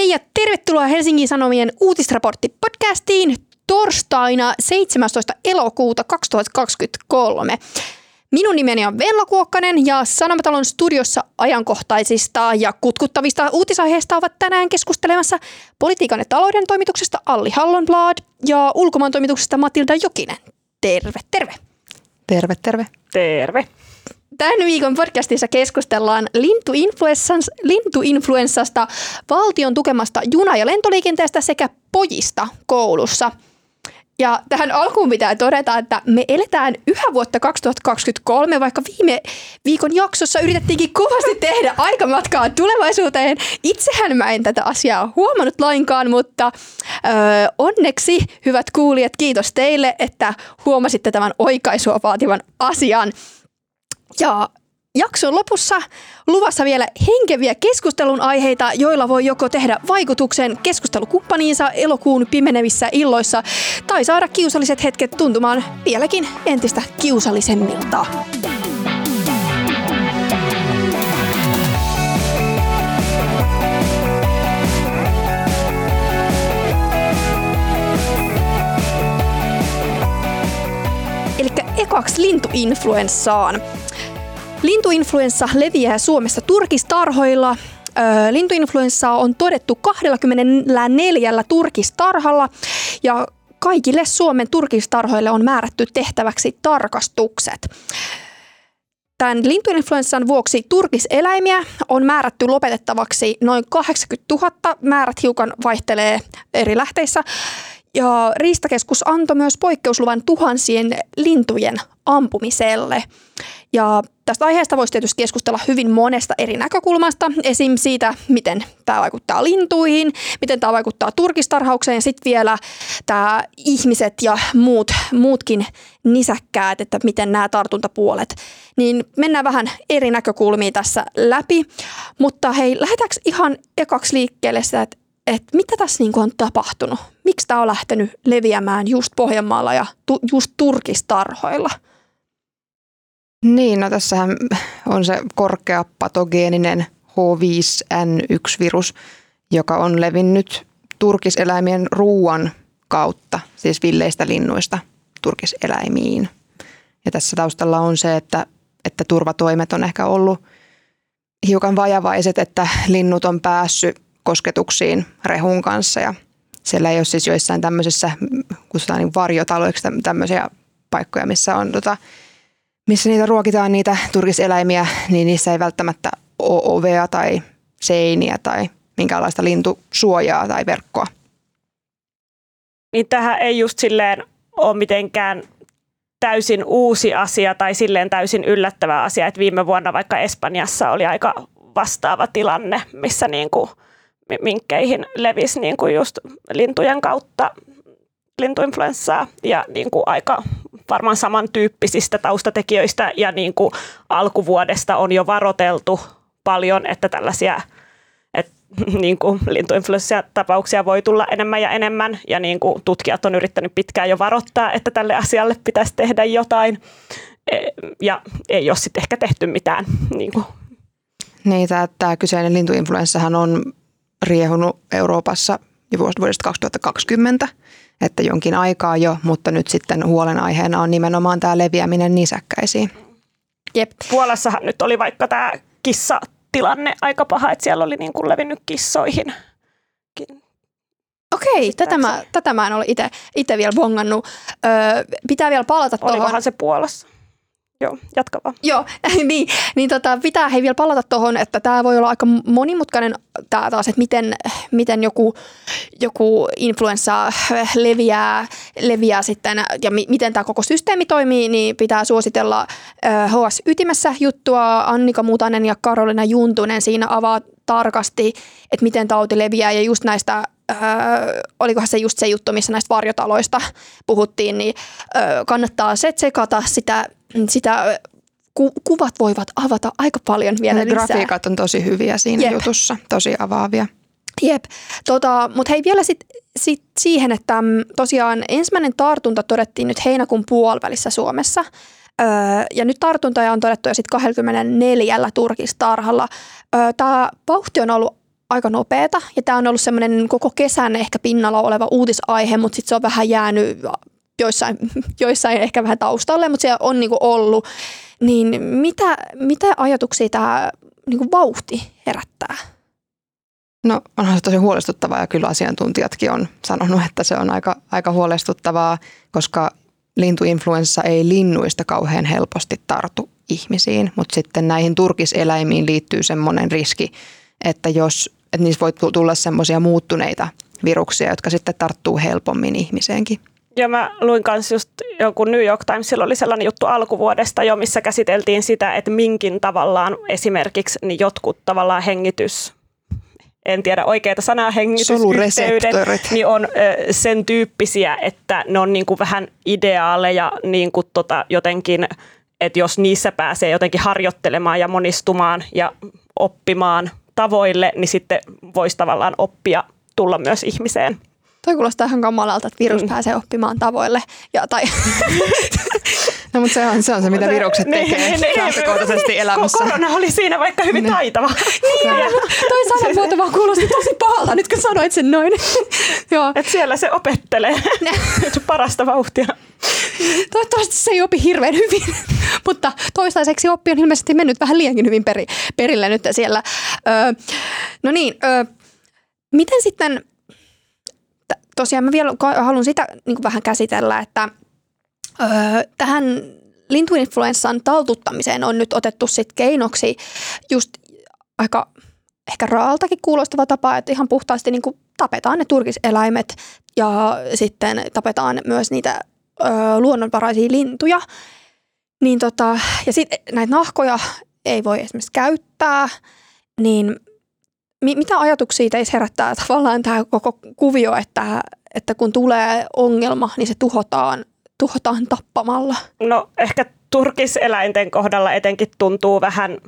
Hei ja tervetuloa Helsingin Sanomien uutisraporttipodcastiin torstaina 17. elokuuta 2023. Minun nimeni on Venla Kuokkanen ja Sanomatalon studiossa ajankohtaisista ja kutkuttavista uutisaiheista ovat tänään keskustelemassa politiikan ja talouden toimituksesta Alli Hallonblad ja ulkomaan toimituksesta Matilda Jokinen. Terve, terve. Terve, terve. Terve. Tämän viikon podcastissa keskustellaan lintuinfluenssasta, valtion tukemasta juna- ja lentoliikenteestä sekä pojista koulussa. Ja tähän alkuun pitää todeta, että me eletään yhä vuotta 2023, vaikka viime viikon jaksossa yritettiinkin kovasti tehdä aikamatkaa tulevaisuuteen. Itsehän mä en tätä asiaa huomannut lainkaan, mutta onneksi, hyvät kuulijat, kiitos teille, että huomasitte tämän oikaisua vaativan asian. Ja jakson lopussa luvassa vielä henkeviä keskustelun aiheita, joilla voi joko tehdä vaikutuksen keskustelukumppaniinsa elokuun pimenevissä illoissa tai saada kiusalliset hetket tuntumaan vieläkin entistä kiusallisemmilta. Elikkä ekaksi lintuinfluenssaan. Lintuinfluenssa leviää Suomessa turkistarhoilla. Lintuinfluenssaa on todettu 24 turkistarhalla ja kaikille Suomen turkistarhoille on määrätty tehtäväksi tarkastukset. Tämän lintuinfluenssan vuoksi turkiseläimiä on määrätty lopetettavaksi noin 80 000. Määrät hiukan vaihtelee eri lähteissä. Ja Riistakeskus antoi myös poikkeusluvan tuhansien lintujen ampumiselle. Ja tästä aiheesta voisi tietysti keskustella hyvin monesta eri näkökulmasta. Esim. Siitä, miten tämä vaikuttaa lintuihin, miten tämä vaikuttaa turkistarhaukseen ja sitten vielä tämä ihmiset ja muutkin nisäkkäät, että miten nämä tartuntapuolet. Niin mennään vähän eri näkökulmia tässä läpi. Mutta hei, lähdetäänkö ihan ekaksi liikkeelle sitä, että mitä tässä niin kuin on tapahtunut? Miksi tämä on lähtenyt leviämään just Pohjanmaalla ja just turkistarhoilla? Niin, no tässähän on se korkea patogeeninen H5N1-virus, joka on levinnyt turkiseläimien ruuan kautta, siis villeistä linnuista turkiseläimiin. Ja tässä taustalla on se, että turvatoimet on ehkä ollut hiukan vajavaiset, että linnut on päässyt kosketuksiin rehun kanssa ja siellä ei ole siis joissain tämmöisissä, kutsutaan niin varjotaloiksi, tämmöisiä paikkoja, missä on missä niitä ruokitaan niitä turkiseläimiä, niin niissä ei välttämättä ole ovea tai seiniä tai minkäänlaista lintusuojaa tai verkkoa. Niin tähän ei just silleen ole mitenkään täysin uusi asia tai silleen täysin yllättävä asia, että viime vuonna vaikka Espanjassa oli aika vastaava tilanne, missä niin kuin minkkeihin levisi niin kuin just lintujen kautta lintuinfluenssaa ja niin kuin aika varmaan samantyyppisistä taustatekijöistä ja niin kuin alkuvuodesta on jo varoteltu paljon, että tällaisia niin kuin lintuinfluenssatapauksia voi tulla enemmän ja enemmän ja niin kuin tutkijat on yrittänyt pitkään jo varoittaa, että tälle asialle pitäisi tehdä jotain ja ei ole sitten ehkä tehty mitään. Niin kuin. Niin, tämä kyseinen lintuinfluenssahan on riehunut Euroopassa jo vuodesta 2020, että jonkin aikaa jo, mutta nyt sitten huolenaiheena on nimenomaan tämä leviäminen nisäkkäisiin. Jep. Puolassahan nyt oli vaikka tämä kissatilanne aika paha, että siellä oli niin kuin levinnyt kissoihin. Okei, tätä mä en ole itse vielä bongannut. Pitää vielä palata tuohon. Olikohan se Puolassa? Joo, jatka vaan. Joo, niin, pitää hei vielä palata tuohon, että tämä voi olla aika monimutkainen tämä taas, että miten joku influenssa leviää sitten ja miten tämä koko systeemi toimii, niin pitää suositella HS Ytimessä juttua. Annika Mutanen ja Karolina Juntunen siinä avaa tarkasti, että miten tauti leviää ja just näistä olikohan se just se juttu, missä näistä varjotaloista puhuttiin, niin kannattaa se tsekata sitä kuvat voivat avata aika paljon vielä ne lisää. Grafiikat on tosi hyviä siinä Jep. jutussa, tosi avaavia. Jep, mutta hei vielä sit siihen, että tosiaan ensimmäinen tartunta todettiin nyt heinäkuun puolivälissä Suomessa. Ja nyt tartuntoja on todettu jo sitten 24 turkistarhalla. Tämä vauhti on ollut aika nopeeta. Ja tämä on ollut semmoinen koko kesän ehkä pinnalla oleva uutisaihe, mutta sitten se on vähän jäänyt joissain ehkä vähän taustalle, mutta se on niinku ollut. Niin mitä ajatuksia tämä niinku vauhti herättää? No onhan se tosi huolestuttavaa ja kyllä asiantuntijatkin on sanonut, että se on aika huolestuttavaa, koska lintuinfluenssa ei linnuista kauhean helposti tartu ihmisiin, mutta sitten näihin turkiseläimiin liittyy semmoinen riski, että niissä voi tulla semmoisia muuttuneita viruksia, jotka sitten tarttuu helpommin ihmiseenkin. Ja mä luin kanssa just jonkun New York Timesilla oli sellainen juttu alkuvuodesta jo, missä käsiteltiin sitä, että minkin tavallaan esimerkiksi niin jotkut tavallaan hengitys, en tiedä oikeaa sanaa, hengitysyhteydet, niin on sen tyyppisiä, että ne on niin kuin vähän ideaaleja niin kuin jotenkin, että jos niissä pääsee jotenkin harjoittelemaan ja monistumaan ja oppimaan tavoille, niin sitten voisi tavallaan oppia tulla myös ihmiseen. Toi kuulostaa ihan kamalalta, että virus pääsee oppimaan tavoille. Ja, tai... No mutta se on se, mitä virukset tekee lähtökohtaisesti elämässä. Korona oli siinä vaikka hyvin taitava. Niin, toi sanamuoto vaan kuulosti tosi pahalta, nyt kun sanoit sen noin. Että siellä se opettelee parasta vauhtia. Toivottavasti se ei opi hirveän hyvin, mutta toistaiseksi oppi on ilmeisesti mennyt vähän liiankin hyvin perille nyt siellä. No niin, miten sitten... Tosiaan mä vielä haluan sitä niin kuin vähän käsitellä, että tähän lintuinfluenssan taltuttamiseen on nyt otettu sit keinoksi just aika ehkä raaltakin kuulostava tapa, että ihan puhtaasti niin kuin tapetaan ne turkiseläimet ja sitten tapetaan myös niitä luonnonvaraisia lintuja. Niin ja sitten näitä nahkoja ei voi esimerkiksi käyttää, niin... Mitä ajatuksia teissä herättää tavallaan tämä koko kuvio, että kun tulee ongelma, niin se tuhotaan tappamalla? No ehkä turkiseläinten kohdalla etenkin tuntuu vähän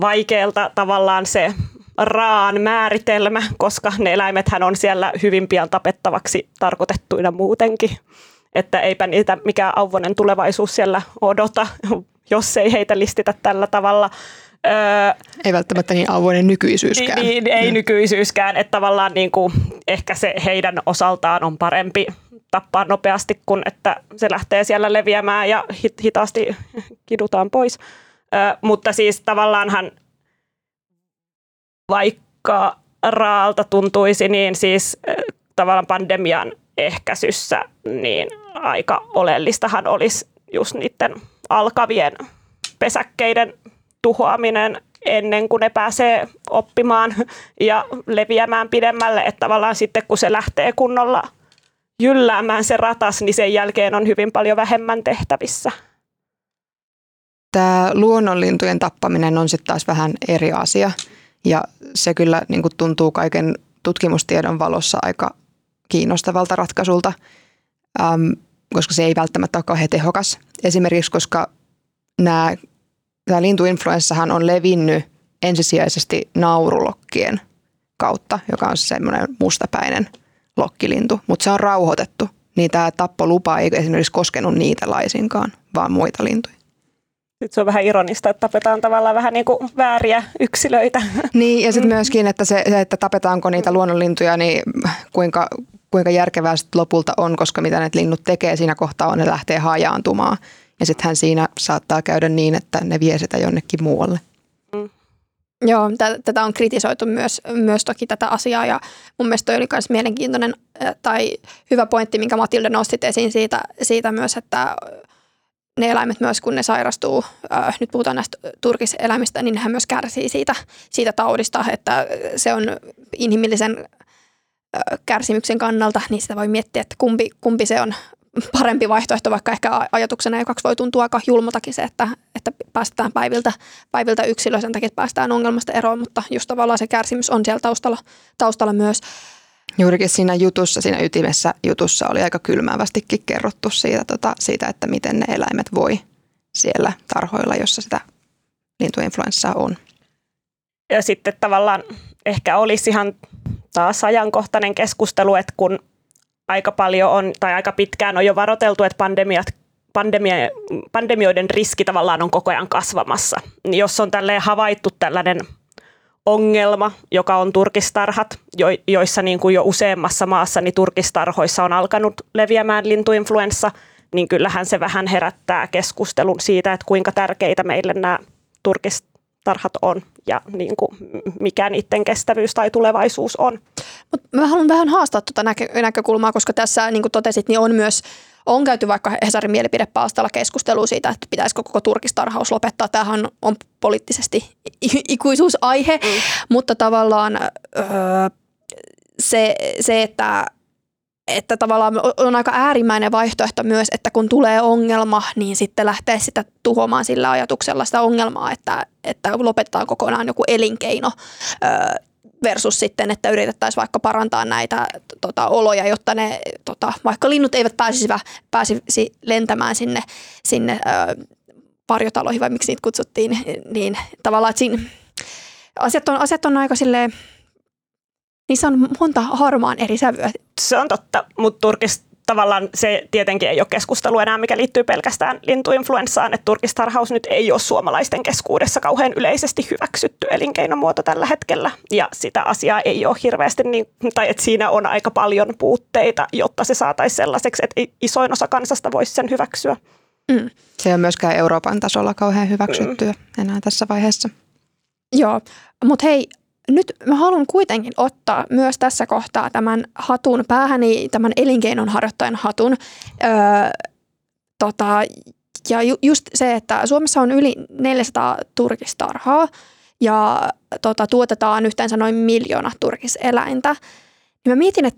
vaikealta tavallaan se raan määritelmä, koska ne eläimethän on siellä hyvin pian tapettavaksi tarkoitettuina muutenkin. Että eipä niitä mikään auvonen tulevaisuus siellä odota, jos ei heitä listitä tällä tavalla. Ei välttämättä niin auvoinen nykyisyyskään. Niin, ei nykyisyyskään, että tavallaan niin kuin ehkä se heidän osaltaan on parempi tappaa nopeasti, kun että se lähtee siellä leviämään ja hitaasti kidutaan pois. Mutta siis tavallaanhan vaikka raalta tuntuisi, niin siis tavallaan pandemian ehkäisyssä niin aika oleellistahan olisi just niiden alkavien pesäkkeiden tuhoaminen ennen kuin ne pääsee oppimaan ja leviämään pidemmälle, että tavallaan sitten kun se lähtee kunnolla jylläämään se ratas, niin sen jälkeen on hyvin paljon vähemmän tehtävissä. Tämä luonnonlintujen tappaminen on sitten taas vähän eri asia ja se kyllä niin kuin tuntuu kaiken tutkimustiedon valossa aika kiinnostavalta ratkaisulta, koska se ei välttämättä ole kauhean tehokas. Esimerkiksi koska tämä lintuinfluenssahan on levinnyt ensisijaisesti naurulokkien kautta, joka on semmoinen mustapäinen lokkilintu, mutta se on rauhoitettu. Niin tämä tappolupa ei esimerkiksi koskenut niitä laisinkaan, vaan muita lintuja. Sitten se on vähän ironista, että tapetaan tavallaan vähän niin kuin vääriä yksilöitä. Niin, ja sitten myöskin, että se, että tapetaanko niitä luonnonlintuja, niin kuinka järkevää sitten lopulta on, koska mitä ne linnut tekee siinä kohtaa on, ne lähtee hajaantumaan. Ja sittenhän siinä saattaa käydä niin, että ne vie sitä jonnekin muualle. Mm. Joo, tätä on kritisoitu myös toki tätä asiaa ja mun mielestä toi oli myös mielenkiintoinen tai hyvä pointti, minkä Matilda nostit esiin siitä myös, että ne eläimet myös kun ne sairastuu, nyt puhutaan näistä turkiseläimistä, niin nehän myös kärsii siitä taudista, että se on inhimillisen kärsimyksen kannalta, niin sitä voi miettiä, että kumpi se on parempi vaihtoehto, vaikka ehkä ajatuksena jokaksi voi tuntua aika julmaltakin se, että päästään päiviltä yksilöön sen takia, että päästään ongelmasta eroon, mutta just tavallaan se kärsimys on siellä taustalla myös. Juurikin siinä ytimessä jutussa oli aika kylmäävästikin kerrottu siitä, että miten ne eläimet voi siellä tarhoilla, jossa sitä lintuinfluenssaa on. Ja sitten tavallaan ehkä olisi ihan taas ajankohtainen keskustelu, että kun aika paljon on, tai aika pitkään on jo varoiteltu, että pandemioiden riski tavallaan on koko ajan kasvamassa. Jos on tälleen havaittu tällainen ongelma, joka on turkistarhat, joissa niin kuin jo useammassa maassa niin turkistarhoissa on alkanut leviämään lintuinfluenssa, niin kyllähän se vähän herättää keskustelun siitä, että kuinka tärkeitä meille nämä turkistarhat on ja niin kuin mikä niiden kestävyys tai tulevaisuus on. Mut mä haluan vähän haastaa tuota näkökulmaa, koska tässä niin kuin totesit, niin on myös on käyty vaikka Hesarin mielipidepalstalla keskustelua siitä, että pitäisikö koko turkistarhaus lopettaa. Tämähän on poliittisesti ikuisuusaihe, mutta tavallaan se että tavallaan on aika äärimmäinen vaihtoehto myös, että kun tulee ongelma, niin sitten lähtee sitä tuhoamaan sillä ajatuksella sitä ongelmaa, että lopetetaan kokonaan joku elinkeino versus sitten, että yritettäisiin vaikka parantaa näitä oloja, jotta ne vaikka linnut eivät pääsisi lentämään sinne varjotaloihin, vai miksi niitä kutsuttiin, niin tavallaan asiat on aika silleen, niissä on monta harmaan eri sävyä. Se on totta, mutta tavallaan se tietenkin ei ole keskustelu enää, mikä liittyy pelkästään lintuinfluenssaan, että turkistarhaus nyt ei ole suomalaisten keskuudessa kauhean yleisesti hyväksytty elinkeinomuoto tällä hetkellä. Ja sitä asiaa ei ole hirveästi, tai että siinä on aika paljon puutteita, jotta se saataisiin sellaiseksi, että isoin osa kansasta voisi sen hyväksyä. Mm. Se ei ole myöskään Euroopan tasolla kauhean hyväksyttyä enää tässä vaiheessa. Joo, mutta hei. Nyt mä haluan kuitenkin ottaa myös tässä kohtaa tämän hatun päähäni, tämän elinkeinonharjoittajan hatun. Ja just se, että Suomessa on yli 400 turkistarhaa ja tuotetaan yhteensä noin 1 miljoona turkiseläintä. Niin mä mietin,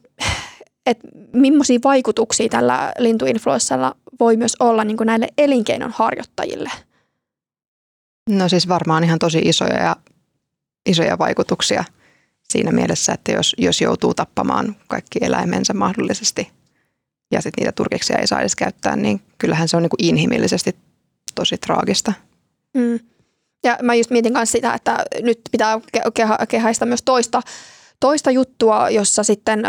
että millaisia vaikutuksia tällä lintuinfluenssalla voi myös olla niin kuin näille elinkeinonharjoittajille. No siis varmaan ihan tosi isoja vaikutuksia siinä mielessä, että jos joutuu tappamaan kaikki eläimensä mahdollisesti ja sitten niitä turkiksia ei saa edes käyttää, niin kyllähän se on niin kuin inhimillisesti tosi traagista. Mm. Ja mä just mietin myös sitä, että nyt pitää kehaista myös toista juttua, jossa sitten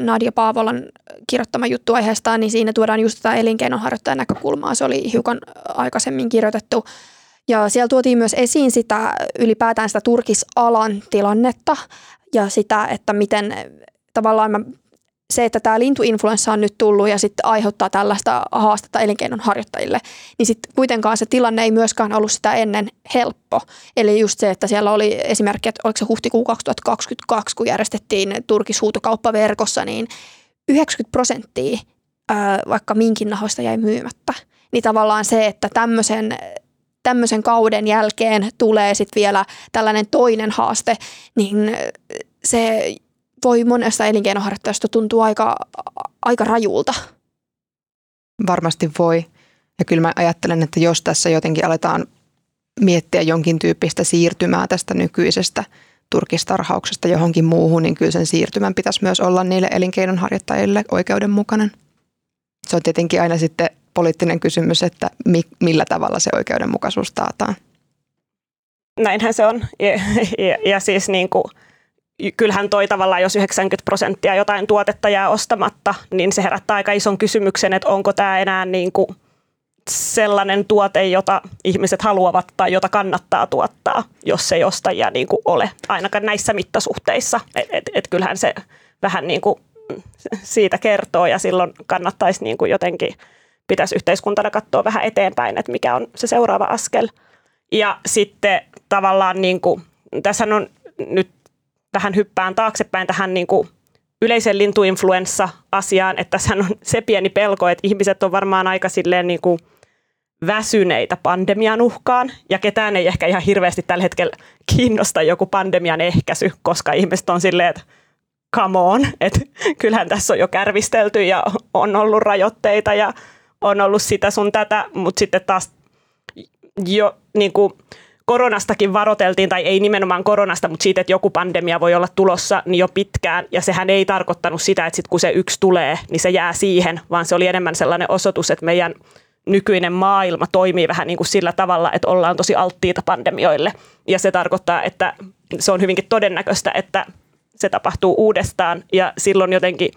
Nadia Paavolan kirjoittama juttu aiheesta, niin siinä tuodaan just tätä elinkeinonharjoittajan näkökulmaa. Se oli hiukan aikaisemmin kirjoitettu. Ja siellä tuotiin myös esiin sitä ylipäätään sitä turkisalan tilannetta ja sitä, että miten tavallaan se, että tämä lintuinfluenssa on nyt tullut ja sitten aiheuttaa tällaista haastetta elinkeinon harjoittajille, niin sitten kuitenkaan se tilanne ei myöskään ollut sitä ennen helppo. Eli just se, että siellä oli esimerkki, että oliko se huhtikuun 2022, kun järjestettiin turkishuutokauppaverkossa, niin 90% vaikka minkin nahoista jäi myymättä. Niin tavallaan se, että tämmöisen kauden jälkeen tulee sitten vielä tällainen toinen haaste, niin se voi monesta elinkeinoharjoittajasta tuntua aika rajulta. Varmasti voi. Ja kyllä mä ajattelen, että jos tässä jotenkin aletaan miettiä jonkin tyyppistä siirtymää tästä nykyisestä turkistarhauksesta johonkin muuhun, niin kyllä sen siirtymän pitäisi myös olla niille elinkeinonharjoittajille oikeudenmukainen. Se on tietenkin aina sitten poliittinen kysymys, että millä tavalla se oikeudenmukaisuus taataan. Näinhän se on. Ja siis niin kuin, kyllähän toi tavallaan, jos 90% jotain tuotetta jää ostamatta, niin se herättää aika ison kysymyksen, että onko tämä enää niin kuin sellainen tuote, jota ihmiset haluavat tai jota kannattaa tuottaa, jos ei ostajia niin kuin ole, ainakaan näissä mittasuhteissa. Et kyllähän se vähän niin kuin siitä kertoo ja silloin kannattaisi niin kuin jotenkin pitäisi yhteiskuntana katsoa vähän eteenpäin, että mikä on se seuraava askel. Ja sitten tavallaan, niin kuin, tässähän on nyt vähän hyppään taaksepäin tähän niin kuin yleisen lintuinfluenssa-asiaan, että tässähän on se pieni pelko, että ihmiset on varmaan aika silleen niin kuin väsyneitä pandemian uhkaan, ja ketään ei ehkä ihan hirveästi tällä hetkellä kiinnosta joku pandemian ehkäisy, koska ihmiset on silleen, että come on, että kyllähän tässä on jo kärvistelty ja on ollut rajoitteita ja on ollut sitä sun tätä, mutta sitten taas jo niin kuin koronastakin varoteltiin, tai ei nimenomaan koronasta, mutta siitä, että joku pandemia voi olla tulossa, niin jo pitkään. Ja sehän ei tarkoittanut sitä, että sit kun se yksi tulee, niin se jää siihen, vaan se oli enemmän sellainen osoitus, että meidän nykyinen maailma toimii vähän niin kuin sillä tavalla, että ollaan tosi alttiita pandemioille. Ja se tarkoittaa, että se on hyvinkin todennäköistä, että se tapahtuu uudestaan, ja silloin jotenkin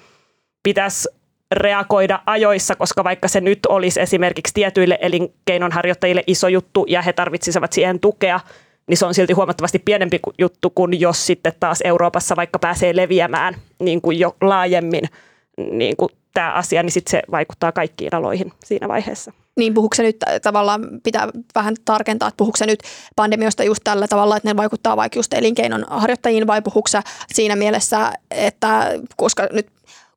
pitäisi reagoida ajoissa, koska vaikka se nyt olisi esimerkiksi tietyille elinkeinonharjoittajille iso juttu ja he tarvitsisivat siihen tukea, niin se on silti huomattavasti pienempi juttu kuin jos sitten taas Euroopassa vaikka pääsee leviämään niin kuin jo laajemmin niin kuin tämä asia, niin sitten se vaikuttaa kaikkiin aloihin siinä vaiheessa. Niin puhuuko se nyt tavallaan, pitää vähän tarkentaa, että puhuuko se nyt pandemiosta just tällä tavalla, että ne vaikuttaa vaikka just elinkeinon harjoittajiin vai puhuuko se siinä mielessä, että koska nyt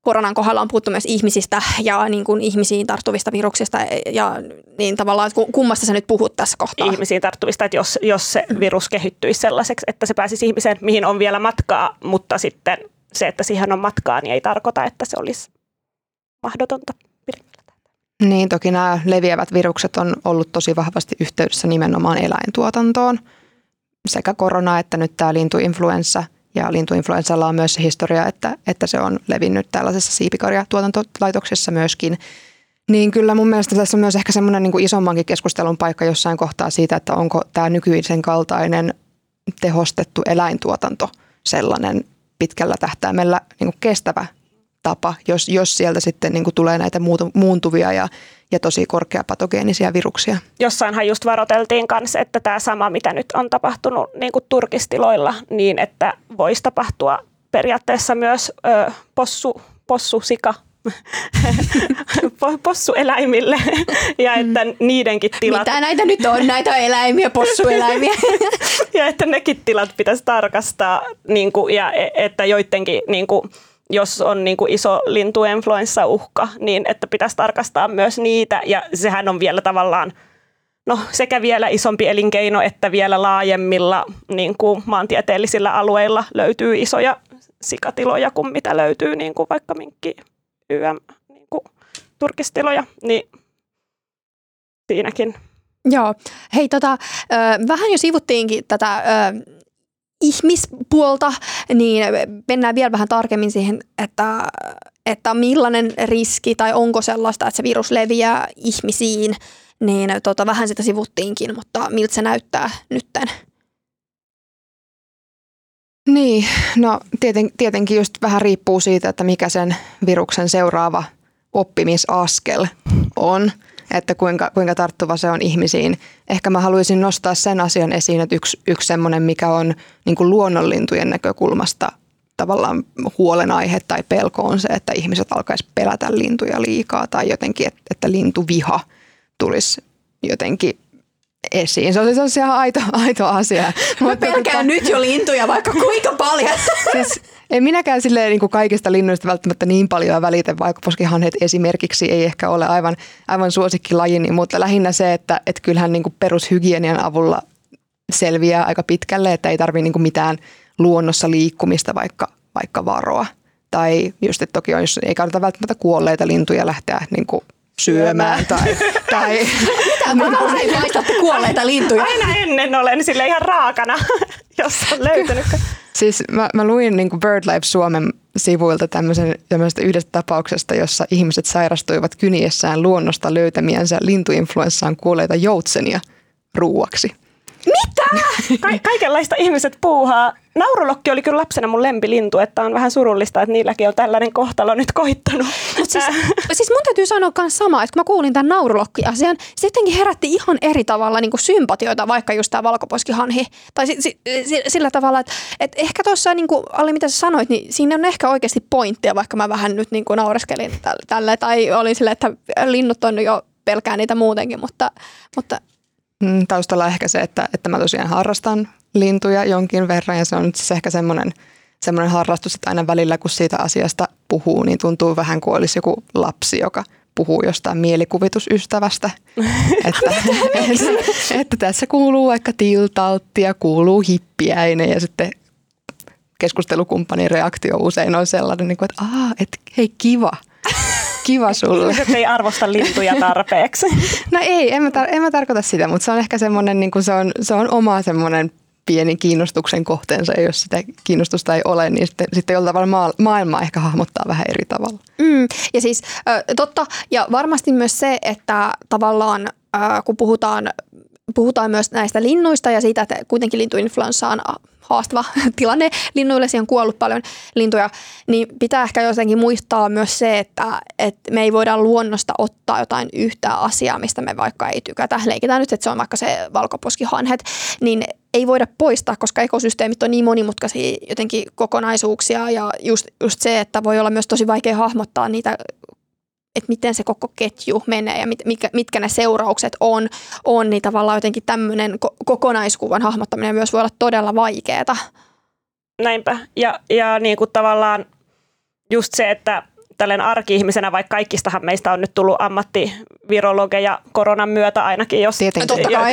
koronan kohdalla on puhuttu myös ihmisistä ja niin kuin ihmisiin tarttuvista viruksista ja niin tavallaan, että kummasta sä nyt puhut tässä kohtaa? Ihmisiin tarttuvista, että jos se virus kehittyisi sellaiseksi, että se pääsisi ihmiseen, mihin on vielä matkaa, mutta sitten se, että siihen on matkaa, niin ei tarkoita, että se olisi mahdotonta. Niin, toki nämä leviävät virukset on ollut tosi vahvasti yhteydessä nimenomaan eläintuotantoon. Sekä korona että nyt tämä lintuinfluenssa. Ja lintuinfluenssalla on myös se historia, että se on levinnyt tällaisessa siipikarjatuotantolaitoksessa myöskin. Niin kyllä mun mielestä tässä on myös ehkä semmoinen niin kuin isommankin keskustelun paikka jossain kohtaa siitä, että onko tämä nykyisen kaltainen tehostettu eläintuotanto sellainen pitkällä tähtäimellä niin kuin kestävä tapa, jos sieltä sitten niin kuin tulee näitä muuntuvia ja tosi korkeapatogeenisia viruksia. Jossainhan just varoteltiin kanssa, että tämä sama, mitä nyt on tapahtunut niin kuin turkistiloilla, niin että voisi tapahtua periaatteessa myös possusika. Possueläimille ja että niidenkin tilat. Mitä näitä nyt on, näitä eläimiä, possueläimiä. Ja että nekin tilat pitäisi tarkastaa niin kuin, ja että joidenkin niin kuin, jos on niin kuin iso lintuinfluenssauhka, niin että pitäisi tarkastaa myös niitä. Ja sehän on vielä tavallaan sekä vielä isompi elinkeino, että vielä laajemmilla niin kuin maantieteellisillä alueilla löytyy isoja sikatiloja kuin mitä löytyy niin kuin vaikka minkki niin kuin turkistiloja. Niin siinäkin. Joo. Hei, vähän jo sivuttiinkin tätä ihmispuolta, niin mennään vielä vähän tarkemmin siihen, että millainen riski tai onko sellaista, että se virus leviää ihmisiin, niin vähän sitä sivuttiinkin, mutta miltä se näyttää nytten? Niin, no tietenkin just vähän riippuu siitä, että mikä sen viruksen seuraava oppimisaskel on, että kuinka tarttuva se on ihmisiin. Ehkä mä haluaisin nostaa sen asian esiin, että yksi semmoinen, mikä on niin kuin luonnonlintujen näkökulmasta tavallaan huolenaihe tai pelko on se, että ihmiset alkaisi pelätä lintuja liikaa tai jotenkin, että lintuviha tulisi jotenkin esiin. Se olisi ihan aito asia. Mä pelkään nyt jo lintuja vaikka kuinka paljon. Siis en minäkään silleen niin kuin kaikista linnuista välttämättä niin paljon välitä, vaikka poskihanhet esimerkiksi ei ehkä ole aivan suosikkilajini, mutta lähinnä se, että kyllähän niin kuin perushygienian avulla selviää aika pitkälle, että ei tarvitse niin kuin mitään luonnossa liikkumista vaikka varoa. Tai just, että toki on, jos ei kannata välttämättä kuolleita lintuja lähteä niin kuin syömään tai mitä niin maistatte kuolleita lintuja? Aina ennen olen sille ihan raakana, jos on löytänyt. Siis mä luin niin kuin BirdLife Suomen sivuilta tämmöisestä yhdestä tapauksesta, jossa ihmiset sairastuivat kyniessään luonnosta löytämiensä lintuinfluenssaan kuolleita joutsenia ruuaksi. Mitä? Kaikenlaista ihmiset puuhaa. Naurulokki oli kyllä lapsena mun lempilintu, että on vähän surullista, että niilläkin on tällainen kohtalo nyt koittanut. Mutta siis mun täytyy sanoa myös samaa, että kun mä kuulin tämän naurulokki-asian, se jotenkin herätti ihan eri tavalla niin kuin sympatioita, vaikka just tämä valkoposkihanhi. Tai sillä tavalla, että ehkä tuossa, niin kuin Alli, mitä sä sanoit, niin siinä on ehkä oikeasti pointtia, vaikka mä vähän nyt niin kuin naureskelin tälle. Tai olin silleen, että linnut on jo pelkää niitä muutenkin, mutta taustalla ehkä se, että mä tosiaan harrastan lintuja jonkin verran ja se on siis ehkä semmoinen harrastus, että aina välillä kun siitä asiasta puhuu, niin tuntuu vähän kuin olisi joku lapsi, joka puhuu jostain mielikuvitusystävästä. että tässä kuuluu vaikka tiltaltti ja kuuluu hippiäinen ja sitten keskustelukumppanin reaktio usein on sellainen, että hei kiva. Kiva sulle. Ihmiset ei arvosta lintuja tarpeeksi. No ei, en mä tarkoita sitä, mutta se on ehkä semmoinen, niin kuin se on oma semmoinen pieni kiinnostuksen kohteensa, ja jos sitä kiinnostusta ei ole, niin sitten jollain tavalla maailmaa ehkä hahmottaa vähän eri tavalla. Ja siis totta, ja varmasti myös se, että tavallaan kun puhutaan myös näistä linnuista ja siitä, että kuitenkin lintuinfluenssaan haastava tilanne linnuille, siihen on kuollut paljon lintuja, niin pitää ehkä jotenkin muistaa myös se, että me ei voida luonnosta ottaa jotain yhtään asiaa, mistä me vaikka ei tykätä. Leikitään nyt, että se on vaikka se valkoposkihanhet, niin ei voida poistaa, koska ekosysteemit on niin monimutkaisia jotenkin kokonaisuuksia ja just se, että voi olla myös tosi vaikea hahmottaa niitä, että miten se koko ketju menee ja mitkä ne seuraukset on niin tavallaan jotenkin tämmöinen kokonaiskuvan hahmottaminen myös voi olla todella vaikeaa. Näinpä. Ja niin kuin tavallaan just se, että tälleen arki-ihmisenä, vaikka kaikkistahan meistä on nyt tullut ammattivirologeja koronan myötä ainakin,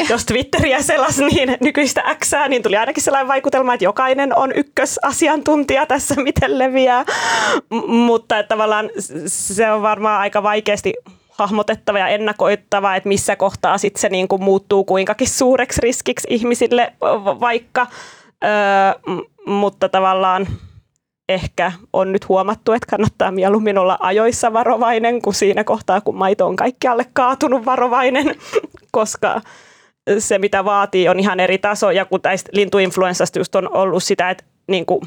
jos Twitteriä selasi niin nykyistä Xää, niin tuli ainakin sellainen vaikutelma, että jokainen on ykkösasiantuntija tässä, miten leviää. Mutta että tavallaan se on varmaan aika vaikeasti hahmotettava ja ennakoittava, että missä kohtaa sitten se niin kuin muuttuu kuinkakin suureksi riskiksi ihmisille vaikka, mutta tavallaan ehkä on nyt huomattu, että kannattaa mieluummin olla ajoissa varovainen kuin siinä kohtaa, kun maito on kaikkialle kaatunut varovainen, koska se, mitä vaatii, on ihan eri taso. Ja kun tästä lintuinfluenssasta just on ollut sitä, että niin kuin,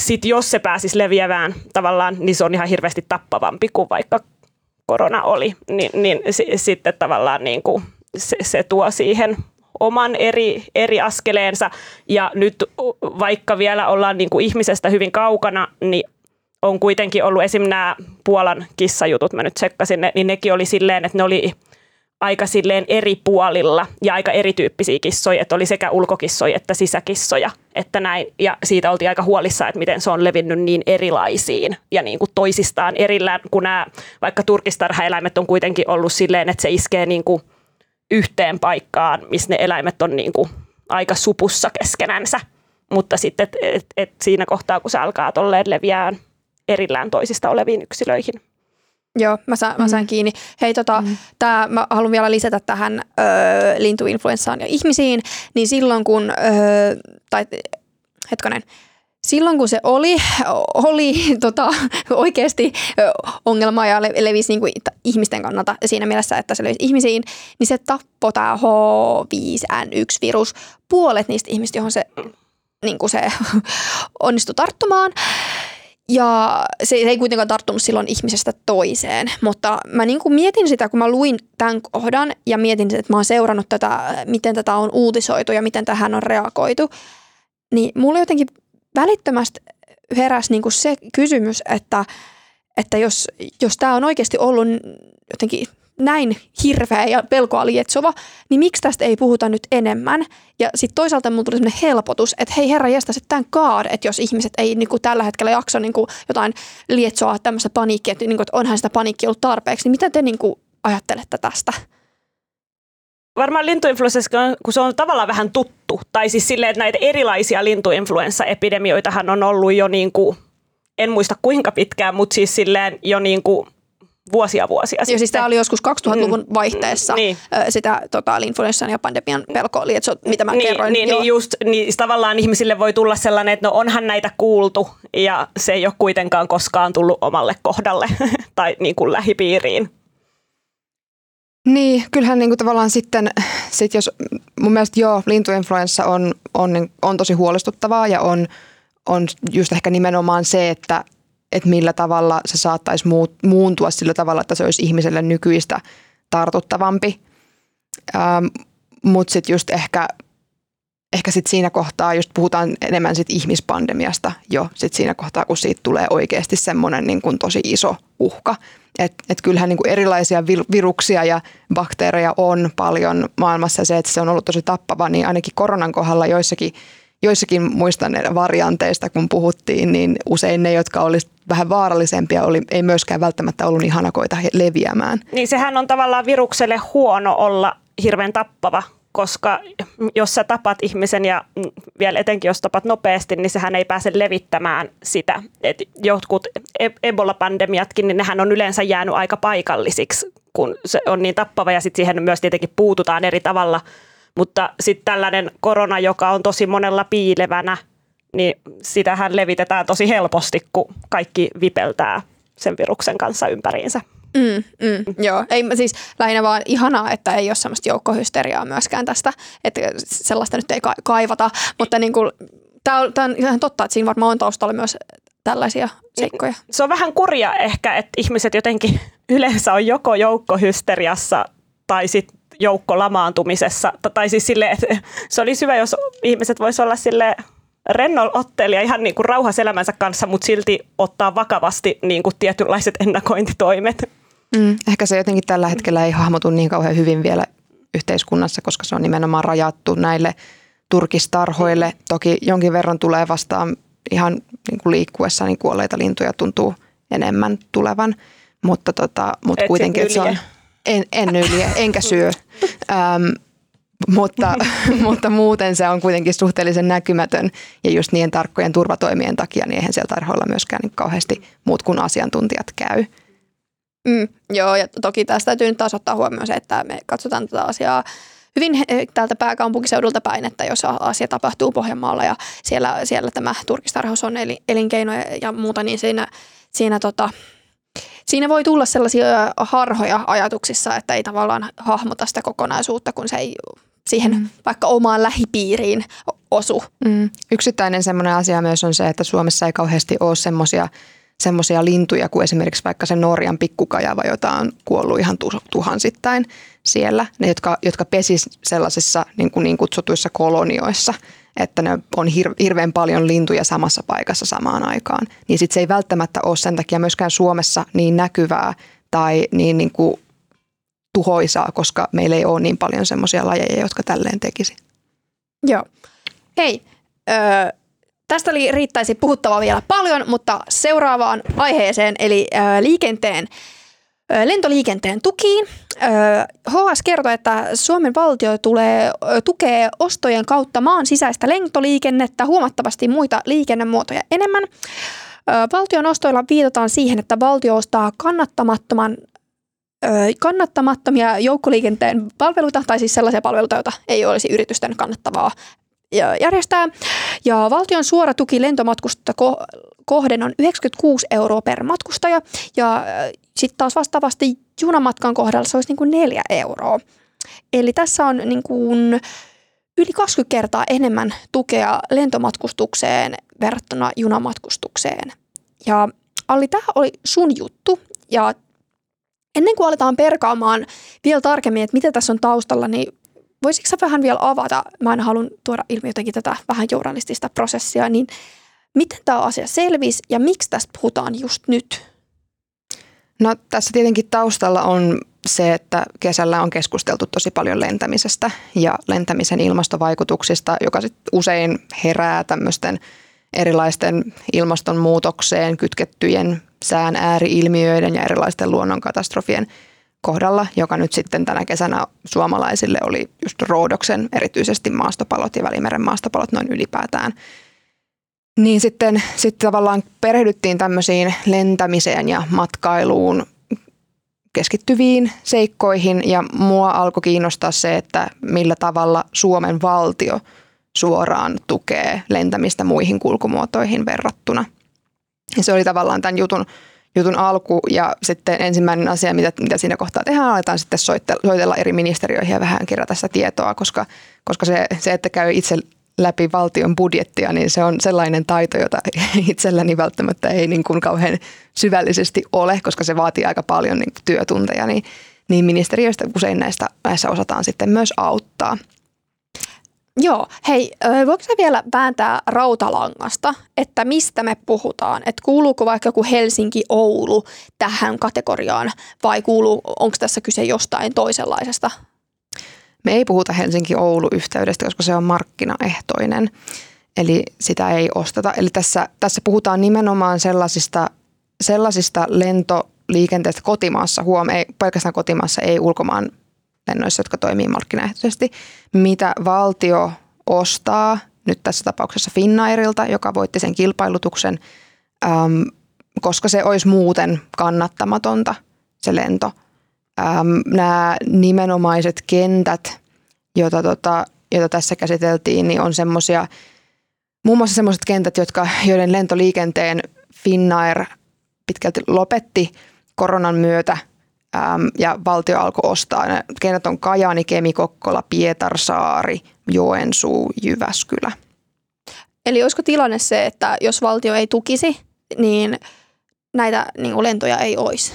sit jos se pääsisi leviävään tavallaan, niin se on ihan hirveästi tappavampi kuin vaikka korona oli. Niin sitten tavallaan niin kuin se tuo siihen oman eri askeleensa, ja nyt vaikka vielä ollaan niin kuin ihmisestä hyvin kaukana, niin on kuitenkin ollut esimerkiksi nämä Puolan kissajutut, mä nyt tsekkasin ne, niin nekin oli silleen, että ne oli aika silleen eri puolilla ja aika erityyppisiä kissoja, että oli sekä ulkokissoja että sisäkissoja, että näin, ja siitä oltiin aika huolissaan, että miten se on levinnyt niin erilaisiin ja niin kuin toisistaan erillään, kun nämä vaikka turkistarhaeläimet on kuitenkin ollut silleen, että se iskee niin kuin yhteen paikkaan, missä ne eläimet on niin kuin aika supussa keskenänsä, mutta sitten et siinä kohtaa, kun se alkaa tolleen leviään erillään toisista oleviin yksilöihin. Joo, mä sain kiinni. Hei, mä haluan vielä lisätä tähän lintuinfluenssaan ja ihmisiin, niin silloin kun, silloin kun se oli oikeasti ongelma ja levisi niin kuin ihmisten kannalta siinä mielessä, että se levisi ihmisiin, niin se tappoi tämä H5N1-virus. Puolet niistä ihmistä, johon se, niin kuin se onnistui tarttumaan. Ja se ei kuitenkaan tarttunut silloin ihmisestä toiseen, mutta mä niin kuin mietin sitä, kun mä luin tämän kohdan ja mietin, että mä oon seurannut tätä, miten tätä on uutisoitu ja miten tähän on reagoitu, niin mulla jotenkin välittömästi heräsi niin kuin se kysymys, että jos tämä on oikeasti ollut jotenkin näin hirveä ja pelkoa lietsova, niin miksi tästä ei puhuta nyt enemmän? Ja sitten toisaalta mulla tuli sellainen helpotus, että hei herra jästäs, että tämän kaad, että jos ihmiset ei niin kuin tällä hetkellä jaksa niin kuin jotain lietsoa tämmöistä paniikkia, että, niin kuin, että onhan sitä paniikkia ollut tarpeeksi, niin mitä te niin kuin ajattelette tästä? Varmaan lintuinfluenssassa, kun se on tavallaan vähän tuttu, tai siis silleen, että näitä erilaisia lintuinfluenssaepidemioitahan on ollut jo niin kuin, en muista kuinka pitkään, mutta siis silleen jo niin kuin vuosia sitten. Ja siis tämä oli joskus 2000-luvun vaihteessa niin. Sitä lintuinfluenssan ja pandemian pelkoa, eli se, mitä mä kerroin. Niin tavallaan ihmisille voi tulla sellainen, että no onhan näitä kuultu, ja se ei ole kuitenkaan koskaan tullut omalle kohdalle tai niin kuin lähipiiriin. Niin, kyllähän niin kuin tavallaan sitten, jos mun mielestä lintuinfluenssa on tosi huolestuttavaa ja on just ehkä nimenomaan se, että millä tavalla se saattaisi muuntua sillä tavalla, että se olisi ihmiselle nykyistä tartuttavampi. Mutta sitten just ehkä sit siinä kohtaa just puhutaan enemmän sit ihmispandemiasta jo sit siinä kohtaa, kun siitä tulee oikeasti semmoinen niin kuin tosi iso uhka. Et kyllähän niin kuin erilaisia viruksia ja bakteereja on paljon maailmassa ja se, että se on ollut tosi tappava, niin ainakin koronan kohdalla joissakin muistan varianteista, kun puhuttiin, niin usein ne, jotka olisivat vähän vaarallisempia, ei myöskään välttämättä ollut niin hanakoita leviämään. Niin sehän on tavallaan virukselle huono olla hirveän tappava, koska jos sä tapat ihmisen ja vielä etenkin jos tapat nopeasti, niin sehän ei pääse levittämään sitä. Et jotkut Ebola-pandemiatkin, niin nehän on yleensä jäänyt aika paikallisiksi, kun se on niin tappava ja sitten siihen myös tietenkin puututaan eri tavalla. Mutta sitten tällainen korona, joka on tosi monella piilevänä, niin sitähän levitetään tosi helposti, kun kaikki vipeltää sen viruksen kanssa ympäriinsä. Joo, ei, siis lähinnä vaan ihanaa, että ei ole semmoista joukkohysteriaa myöskään tästä, että sellaista nyt ei kaivata, mutta niin kuin, tämä on ihan totta, että siinä varmaan on taustalla myös tällaisia seikkoja. Se on vähän kurja ehkä, että ihmiset jotenkin yleensä on joko joukkohysteriassa tai sitten joukkolamaantumisessa, tai siis silleen, että se olisi hyvä, jos ihmiset vois olla silleen, rennon otteelija ihan niin kuin rauhassa elämänsä kanssa, mutta silti ottaa vakavasti niin kuin tietynlaiset ennakointitoimet. Ehkä se jotenkin tällä hetkellä ei hahmotu niin kauhean hyvin vielä yhteiskunnassa, koska se on nimenomaan rajattu näille turkistarhoille. Toki jonkin verran tulee vastaan ihan niin kuin liikkuessa, niin kuolleita lintuja tuntuu enemmän tulevan, mutta kuitenkin että se on... En ylje, enkä syö. Mutta muuten se on kuitenkin suhteellisen näkymätön ja just niiden tarkkojen turvatoimien takia, niin eihän siellä tarhoilla myöskään niin kauheasti muut kuin asiantuntijat käy. Joo, ja toki tästä täytyy nyt taas ottaa huomioon se, että me katsotaan tätä asiaa hyvin täältä pääkaupunkiseudulta päin, että jos asia tapahtuu Pohjanmaalla ja siellä tämä turkistarhaus on elinkeino ja muuta, niin siinä voi tulla sellaisia harhoja ajatuksissa, että ei tavallaan hahmota sitä kokonaisuutta, kun se ei siihen vaikka omaan lähipiiriin osu. Yksittäinen semmoinen asia myös on se, että Suomessa ei kauheasti ole semmoisia lintuja kuin esimerkiksi vaikka se Norjan pikkukajava, jota on kuollut ihan tuhansittain siellä. Ne, jotka pesisi sellaisissa niin kutsutuissa kolonioissa, että ne on hirveän paljon lintuja samassa paikassa samaan aikaan. Niin sitten se ei välttämättä ole sen takia myöskään Suomessa niin näkyvää tai niin kuin tuhoisaa, koska meillä ei ole niin paljon semmoisia lajeja, jotka tälleen tekisi. Joo. Hei, tästä riittäisi puhuttavaa vielä paljon, mutta seuraavaan aiheeseen, eli lentoliikenteen tukiin. HS kertoo, että Suomen valtio tukee ostojen kautta maan sisäistä lentoliikennettä huomattavasti muita liikennemuotoja enemmän. Valtion ostoilla viitataan siihen, että valtio ostaa kannattamattomia joukkoliikenteen palveluita, tai siis sellaisia palveluita, joita ei olisi yritysten kannattavaa järjestää. Ja valtion suora tuki lentomatkusta kohden on 96 euroa per matkustaja, ja sitten taas vastaavasti junamatkan kohdalla se olisi niin kuin 4 euroa. Eli tässä on niin kuin yli 20 kertaa enemmän tukea lentomatkustukseen verrattuna junamatkustukseen. Ja Alli, tämä oli sun juttu. Ja ennen kuin aletaan perkaamaan vielä tarkemmin, että mitä tässä on taustalla, niin voisitko sä vähän vielä avata? Mä en halun tuoda ilmi jotenkin tätä vähän journalistista prosessia, niin miten tämä asia selvisi ja miksi tästä puhutaan just nyt? No tässä tietenkin taustalla on se, että kesällä on keskusteltu tosi paljon lentämisestä ja lentämisen ilmastovaikutuksista, joka sit usein herää tämmöisten erilaisten ilmastonmuutokseen kytkettyjen sään ääriilmiöiden ja erilaisten luonnonkatastrofien kohdalla, joka nyt sitten tänä kesänä suomalaisille oli just Rodoksen, erityisesti maastopalot ja Välimeren maastopalot noin ylipäätään. Niin sitten tavallaan perehdyttiin tämmöisiin lentämiseen ja matkailuun keskittyviin seikkoihin ja mua alkoi kiinnostaa se, että millä tavalla Suomen valtio suoraan tukee lentämistä muihin kulkumuotoihin verrattuna. Ja se oli tavallaan tämän jutun alku ja sitten ensimmäinen asia, mitä siinä kohtaa tehdään, aletaan sitten soitella eri ministeriöihin ja vähän kerätä sitä tietoa, koska se, että käy itse läpi valtion budjettia, niin se on sellainen taito, jota itselläni välttämättä ei niin kuin kauhean syvällisesti ole, koska se vaatii aika paljon niin työtunteja, niin ministeriöistä usein näissä osataan sitten myös auttaa. Joo, hei, voiko sä vielä vääntää rautalangasta, että mistä me puhutaan, että kuuluuko vaikka joku Helsinki-Oulu tähän kategoriaan vai onko tässä kyse jostain toisenlaisesta? Me ei puhuta Helsinki-Oulu-yhteydestä, koska se on markkinaehtoinen, eli sitä ei osteta. Eli tässä puhutaan nimenomaan sellaisista lentoliikenteistä kotimaassa, ei, pelkästään kotimaassa, ei ulkomaan lennoissa, jotka toimii markkinaehtoisesti, mitä valtio ostaa nyt tässä tapauksessa Finnairilta, joka voitti sen kilpailutuksen, koska se olisi muuten kannattamatonta se lento. Nämä nimenomaiset kentät, joita tässä käsiteltiin, niin on semmoisia, muun muassa semmoiset kentät, joiden lentoliikenteen Finnair pitkälti lopetti koronan myötä ja valtio alkoi ostaa. Ne kentät on Kajani, Kemi, Kokkola, Pietarsaari, Joensuu, Jyväskylä. Eli olisiko tilanne se, että jos valtio ei tukisi, niin näitä niin lentoja ei olisi?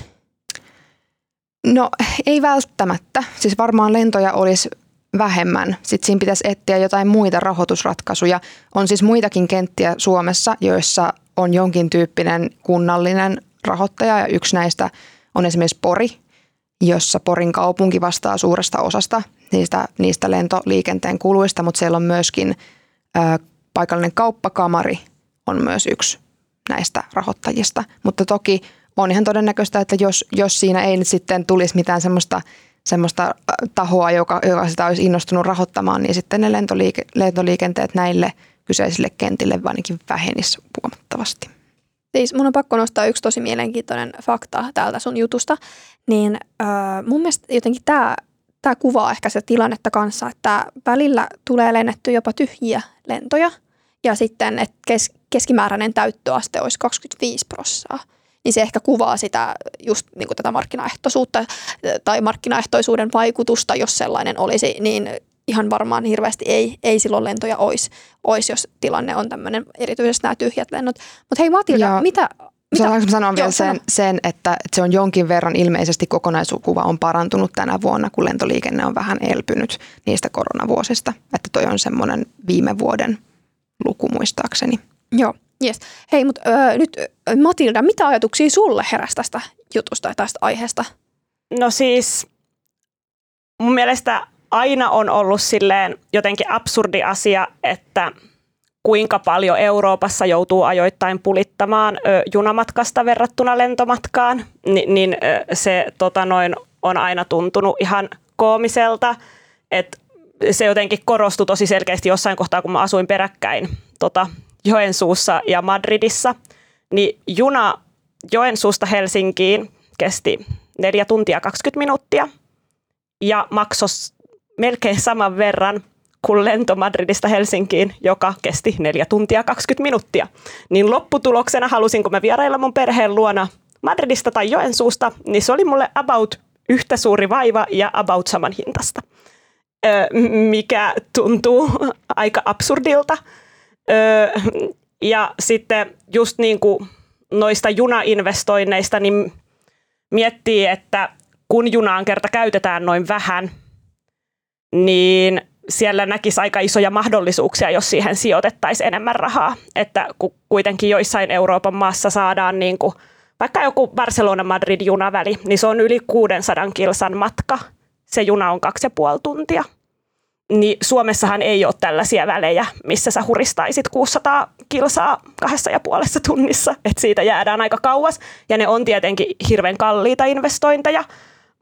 No ei välttämättä. Siis varmaan lentoja olisi vähemmän. Sitten siinä pitäisi etsiä jotain muita rahoitusratkaisuja. On siis muitakin kenttiä Suomessa, joissa on jonkin tyyppinen kunnallinen rahoittaja. Ja yksi näistä on esimerkiksi Pori, jossa Porin kaupunki vastaa suuresta osasta niistä lentoliikenteen kuluista, mutta siellä on myöskin paikallinen kauppakamari on myös yksi näistä rahoittajista. Mutta toki on ihan todennäköistä, että jos siinä ei nyt sitten tulisi mitään semmoista tahoa, joka sitä olisi innostunut rahoittamaan, niin sitten ne lentoliikenteet näille kyseisille kentille ainakin vähenisi huomattavasti. Siis mun on pakko nostaa yksi tosi mielenkiintoinen fakta täältä sun jutusta. Niin mun mielestä jotenkin tämä kuvaa ehkä sitä tilannetta kanssa, että välillä tulee lennetty jopa tyhjiä lentoja ja sitten että keskimääräinen täyttöaste olisi 25%. Niin se ehkä kuvaa sitä just niin kuin tätä markkinaehtoisuutta tai markkinaehtoisuuden vaikutusta, jos sellainen olisi, niin ihan varmaan hirveästi ei silloin lentoja olisi, jos tilanne on tämmöinen, erityisesti nämä tyhjät lennot. Mutta hei Matilda, joo. Saanko sanoa vielä sen, että se on jonkin verran ilmeisesti kokonaiskuva on parantunut tänä vuonna, kun lentoliikenne on vähän elpynyt niistä koronavuosista. Että toi on semmoinen viime vuoden luku muistaakseni. Joo. Yes. Hei, mutta nyt Matilda, mitä ajatuksia sulle heräsi tästä jutusta tai tästä aiheesta? No siis mun mielestä aina on ollut silleen jotenkin absurdi asia, että kuinka paljon Euroopassa joutuu ajoittain pulittamaan junamatkasta verrattuna lentomatkaan, niin se on aina tuntunut ihan koomiselta, että se jotenkin korostui tosi selkeästi jossain kohtaa, kun mä asuin peräkkäin Joensuussa ja Madridissa, niin juna Joensuusta Helsinkiin kesti 4 tuntia 20 minuuttia ja maksoi melkein saman verran kuin lento Madridista Helsinkiin, joka kesti 4 tuntia 20 minuuttia. Niin lopputuloksena halusin, kun mä vierailla mun perheen luona Madridista tai Joensuusta, niin se oli mulle about yhtä suuri vaiva ja about saman hintasta, mikä tuntuu aika absurdilta. Ja sitten just niin kuin noista junainvestoinneista niin miettii, että kun junaan kerta käytetään noin vähän, niin siellä näkisi aika isoja mahdollisuuksia, jos siihen sijoitettaisiin enemmän rahaa. Että kun kuitenkin joissain Euroopan maassa saadaan niin kuin, vaikka joku Barcelona-Madrid-junaväli, niin se on yli 600 kilsan matka. Se juna on 2,5 tuntia. Niin Suomessahan ei ole tällaisia välejä, missä sä huristaisit 600 kilsaa 2,5 tunnissa. Että siitä jäädään aika kauas ja ne on tietenkin hirveän kalliita investointeja.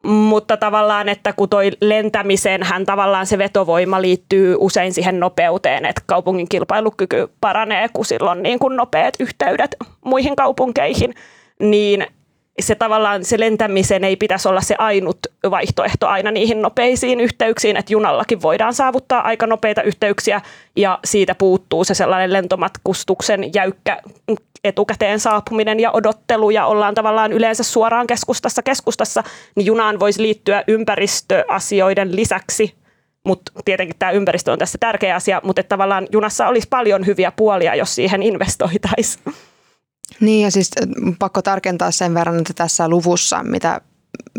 Mutta tavallaan, että kun toi lentämisenhän tavallaan se vetovoima liittyy usein siihen nopeuteen, että kaupungin kilpailukyky paranee, kun sillä on niin kuin nopeat yhteydet muihin kaupunkeihin, niin se tavallaan se lentämisen ei pitäisi olla se ainut vaihtoehto aina niihin nopeisiin yhteyksiin, että junallakin voidaan saavuttaa aika nopeita yhteyksiä ja siitä puuttuu se sellainen lentomatkustuksen jäykkä etukäteen saapuminen ja odottelu ja ollaan tavallaan yleensä suoraan keskustassa, niin junaan voisi liittyä ympäristöasioiden lisäksi, mutta tietenkin tämä ympäristö on tässä tärkeä asia, mutta että tavallaan junassa olisi paljon hyviä puolia, jos siihen investoitaisiin. Niin ja siis pakko tarkentaa sen verran, että tässä luvussa,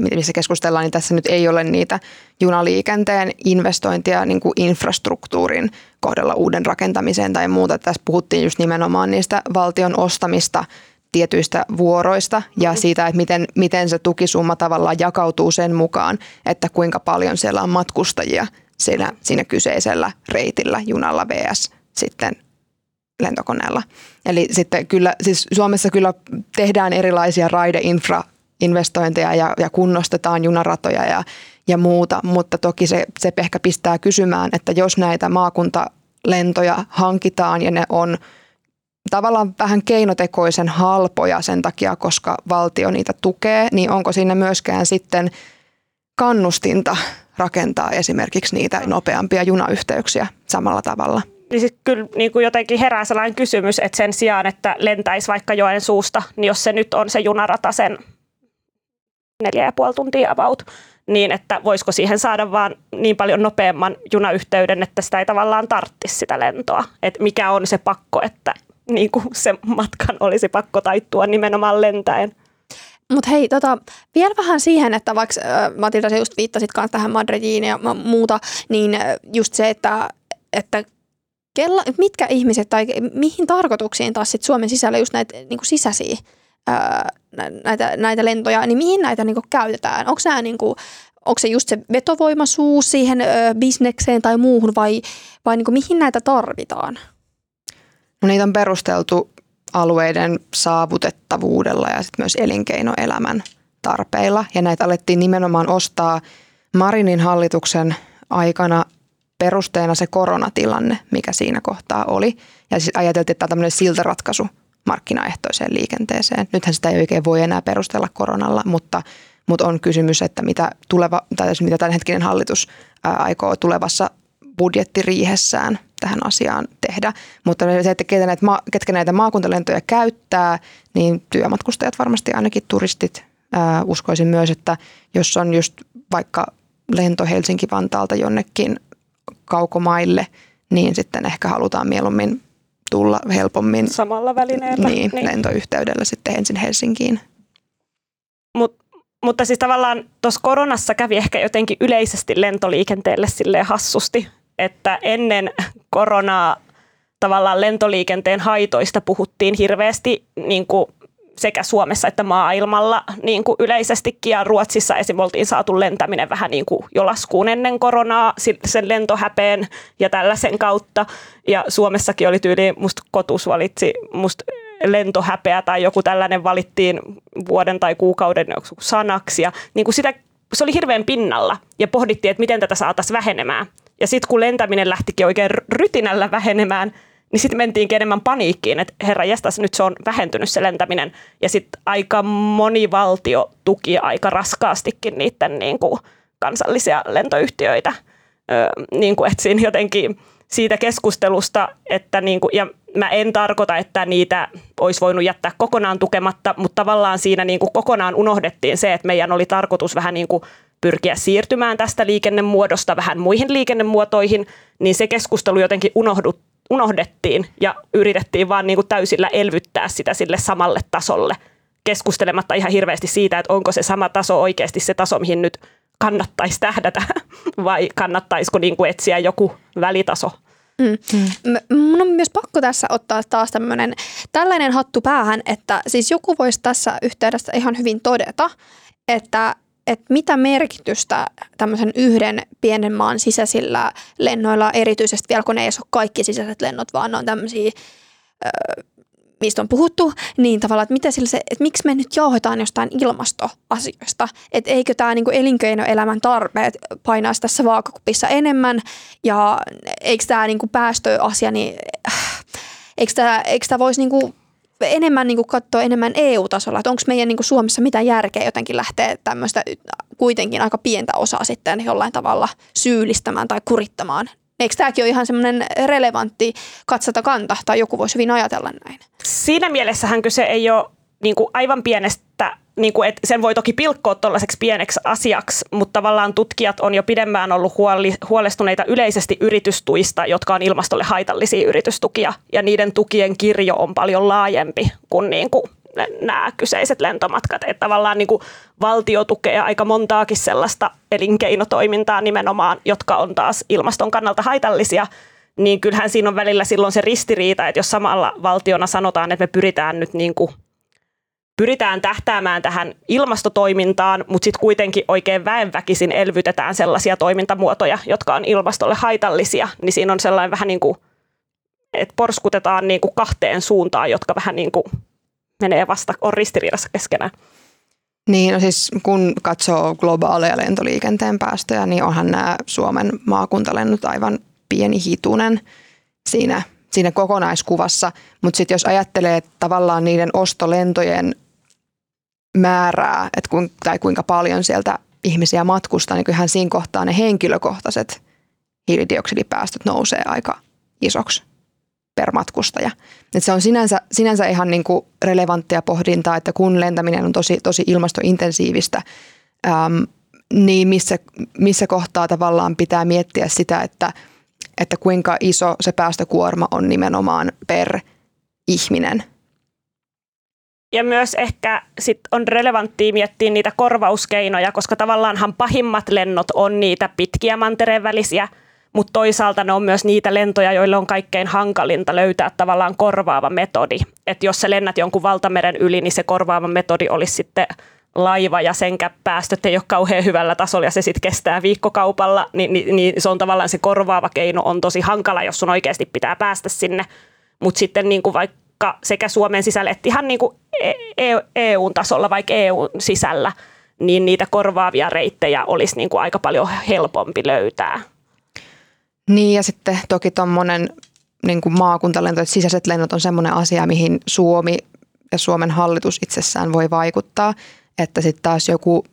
missä keskustellaan, niin tässä nyt ei ole niitä junaliikenteen investointia niin kuin infrastruktuurin kohdalla uuden rakentamiseen tai muuta. Tässä puhuttiin just nimenomaan niistä valtion ostamista tietyistä vuoroista ja siitä, että miten se tukisumma tavallaan jakautuu sen mukaan, että kuinka paljon siellä on matkustajia siinä kyseisellä reitillä junalla vs. sitten lentokoneella. Eli sitten kyllä, siis Suomessa kyllä tehdään erilaisia raideinfrainvestointeja ja kunnostetaan junaratoja ja muuta, mutta toki se ehkä pistää kysymään, että jos näitä maakuntalentoja hankitaan ja ne on tavallaan vähän keinotekoisen halpoja sen takia, koska valtio niitä tukee, niin onko siinä myöskään sitten kannustinta rakentaa esimerkiksi niitä nopeampia junayhteyksiä samalla tavalla? Niin sitten kyllä niin kuin jotenkin herää sellainen kysymys, että sen sijaan, että lentäisi vaikka Joensuusta, niin jos se nyt on se junarata sen 4,5 tuntia about, niin että voisiko siihen saada vaan niin paljon nopeamman junayhteyden, että sitä ei tavallaan tarttisi sitä lentoa. Että mikä on se pakko, että niin kuin se matkan olisi pakko taittua nimenomaan lentäen. Mutta hei, vielä vähän siihen, että vaikka Matilda, sä just viittasit myös tähän Madridiin ja muuta, niin just se, että mitkä ihmiset tai mihin tarkoituksiin taas sit Suomen sisällä just näitä niin kuin sisäisiä näitä lentoja, niin mihin näitä niin kuin käytetään? Onko nämä niin kuin, onko se just se vetovoimaisuus siihen bisnekseen tai muuhun vai niin kuin mihin näitä tarvitaan? No, niitä on perusteltu alueiden saavutettavuudella ja sitten myös elinkeinoelämän tarpeilla. Ja näitä alettiin nimenomaan ostaa Marinin hallituksen aikana perusteena se koronatilanne, mikä siinä kohtaa oli. Ja siis ajateltiin, että tämä on tämmöinen siltaratkaisu markkinaehtoiseen liikenteeseen. Nythän sitä ei oikein voi enää perustella koronalla, mutta on kysymys, että mitä tämänhetkinen hallitus aikoo tulevassa budjettiriihessään tähän asiaan tehdä. Mutta se, että ketkä näitä maakuntalentoja käyttää, niin työmatkustajat varmasti, ainakin turistit. Uskoisin myös, että jos on just vaikka lento Helsinki-Vantaalta jonnekin kaukomaille, niin sitten ehkä halutaan mieluummin tulla helpommin samalla välineellä niin. lentoyhteydellä sitten ensin Helsinkiin. Mutta siis tavallaan tuossa koronassa kävi ehkä jotenkin yleisesti lentoliikenteelle silleen hassusti, että ennen koronaa tavallaan lentoliikenteen haitoista puhuttiin hirveästi niin kuin sekä Suomessa että maailmalla niin kuin yleisestikin, ja Ruotsissa esimerkiksi oltiin saatu lentäminen vähän niin kuin jo laskuun ennen koronaa sen lentohäpeen ja tällaisen kautta, ja Suomessakin oli tyyli, musta Kotus valitsi, musta lentohäpeä tai joku tällainen valittiin vuoden tai kuukauden sanaksi, ja niin kuin sitä, se oli hirveän pinnalla ja pohdittiin, että miten tätä saataisiin vähenemään, ja sitten kun lentäminen lähtikin oikein rytinällä vähenemään, niin sitten mentiin enemmän paniikkiin, että herra jestas, nyt se on vähentynyt se lentäminen. Ja sitten aika moni valtio tuki aika raskaastikin niiden niin kuin kansallisia lentoyhtiöitä. Niin kuin etsin jotenkin siitä keskustelusta, että niin kuin, ja mä en tarkoita, että niitä olisi voinut jättää kokonaan tukematta, mutta tavallaan siinä niin kuin kokonaan unohdettiin se, että meidän oli tarkoitus vähän niin kuin pyrkiä siirtymään tästä liikennemuodosta vähän muihin liikennemuotoihin, niin se keskustelu jotenkin unohdettiin ja yritettiin vaan niin kuin täysillä elvyttää sitä sille samalle tasolle, keskustelematta ihan hirveästi siitä, että onko se sama taso oikeasti se taso, mihin nyt kannattaisi tähdätä, vai kannattaisiko niin kuin etsiä joku välitaso. Mun on myös pakko tässä ottaa taas tällainen hattu päähän, että siis joku voisi tässä yhteydessä ihan hyvin todeta, että mitä merkitystä tämmöisen yhden pienen maan sisäisillä lennoilla, erityisesti vielä kun ei ole kaikki sisäiset lennot, vaan ne on tämmöisiä, mistä on puhuttu, niin tavallaan, että, mitä sillä se, että miksi me nyt jauhetaan jostain ilmastoasioista, että eikö tämä niin kuin elinkeinoelämän tarpeet painaisi tässä vaakakupissa enemmän, ja eikö tämä niin kuin päästöasia, niin eikö tämä voisi niin kuin enemmän niin kuin katsoa enemmän EU-tasolla, että onko meidän niin kuin Suomessa mitään järkeä jotenkin lähteä tämmöistä kuitenkin aika pientä osaa sitten jollain tavalla syyllistämään tai kurittamaan. Eikö tämäkin ole ihan semmoinen relevantti katsatakanta, tai joku voisi hyvin ajatella näin? Siinä mielessähän kyse ei ole niin kuin aivan pienestä, niin kuin, että sen voi toki pilkkoa tuollaiseksi pieneksi asiaksi, mutta tavallaan tutkijat on jo pidemmään ollut huolestuneita yleisesti yritystuista, jotka on ilmastolle haitallisia yritystukia, ja niiden tukien kirjo on paljon laajempi kuin, niin kuin nämä kyseiset lentomatkat. Että tavallaan niin kuin valtio tukee aika montaakin sellaista elinkeinotoimintaa nimenomaan, jotka on taas ilmaston kannalta haitallisia, niin kyllähän siinä on välillä silloin se ristiriita, että jos samalla valtiona sanotaan, että me pyritään nyt niin kuin pyritään tähtäämään tähän ilmastotoimintaan, mutta sitten kuitenkin oikein väenväkisin elvytetään sellaisia toimintamuotoja, jotka on ilmastolle haitallisia, niin siinä on sellainen vähän niin kuin, että porskutetaan niin kuin kahteen suuntaan, jotka vähän niin kuin menee vasta, on ristiriidassa keskenään. Niin, no siis kun katsoo globaaleja lentoliikenteen päästöjä, niin onhan nämä Suomen maakuntalennot aivan pieni hitunen siinä kokonaiskuvassa, mutta sitten jos ajattelee tavallaan niiden ostolentojen määrää, että kuinka paljon sieltä ihmisiä matkustaa, niin kyllähän siinä kohtaa ne henkilökohtaiset hiilidioksidipäästöt nousee aika isoksi. per matkustaja. Et se on sinänsä ihan niinku relevanttia pohdintaa, että kun lentäminen on tosi ilmastointensiivistä, niin missä kohtaa tavallaan pitää miettiä sitä, että kuinka iso se päästökuorma on nimenomaan per ihminen. Ja myös ehkä sit on relevanttia miettiä niitä korvauskeinoja, koska tavallaanhan pahimmat lennot on niitä pitkiä mantereen välisiä, mutta toisaalta ne on myös niitä lentoja, joille on kaikkein hankalinta löytää tavallaan korvaava metodi. Että jos sä lennät jonkun valtameren yli, niin se korvaava metodi olisi sitten laiva ja sen päästöt ei ole kauhean hyvällä tasolla ja se sitten kestää viikkokaupalla, niin se on tavallaan se korvaava keino on tosi hankala, jos sun oikeasti pitää päästä sinne. Mutta sitten niinku vaikka sekä Suomen sisällä että ihan niinku EU-tasolla, vaikka EU-sisällä, niin niitä korvaavia reittejä olisi niinku aika paljon helpompi löytää. Niin ja sitten toki tuommoinen niin kuin maakuntalento, että sisäiset lennot on semmoinen asia, mihin Suomi ja Suomen hallitus itsessään voi vaikuttaa, että sitten taas joku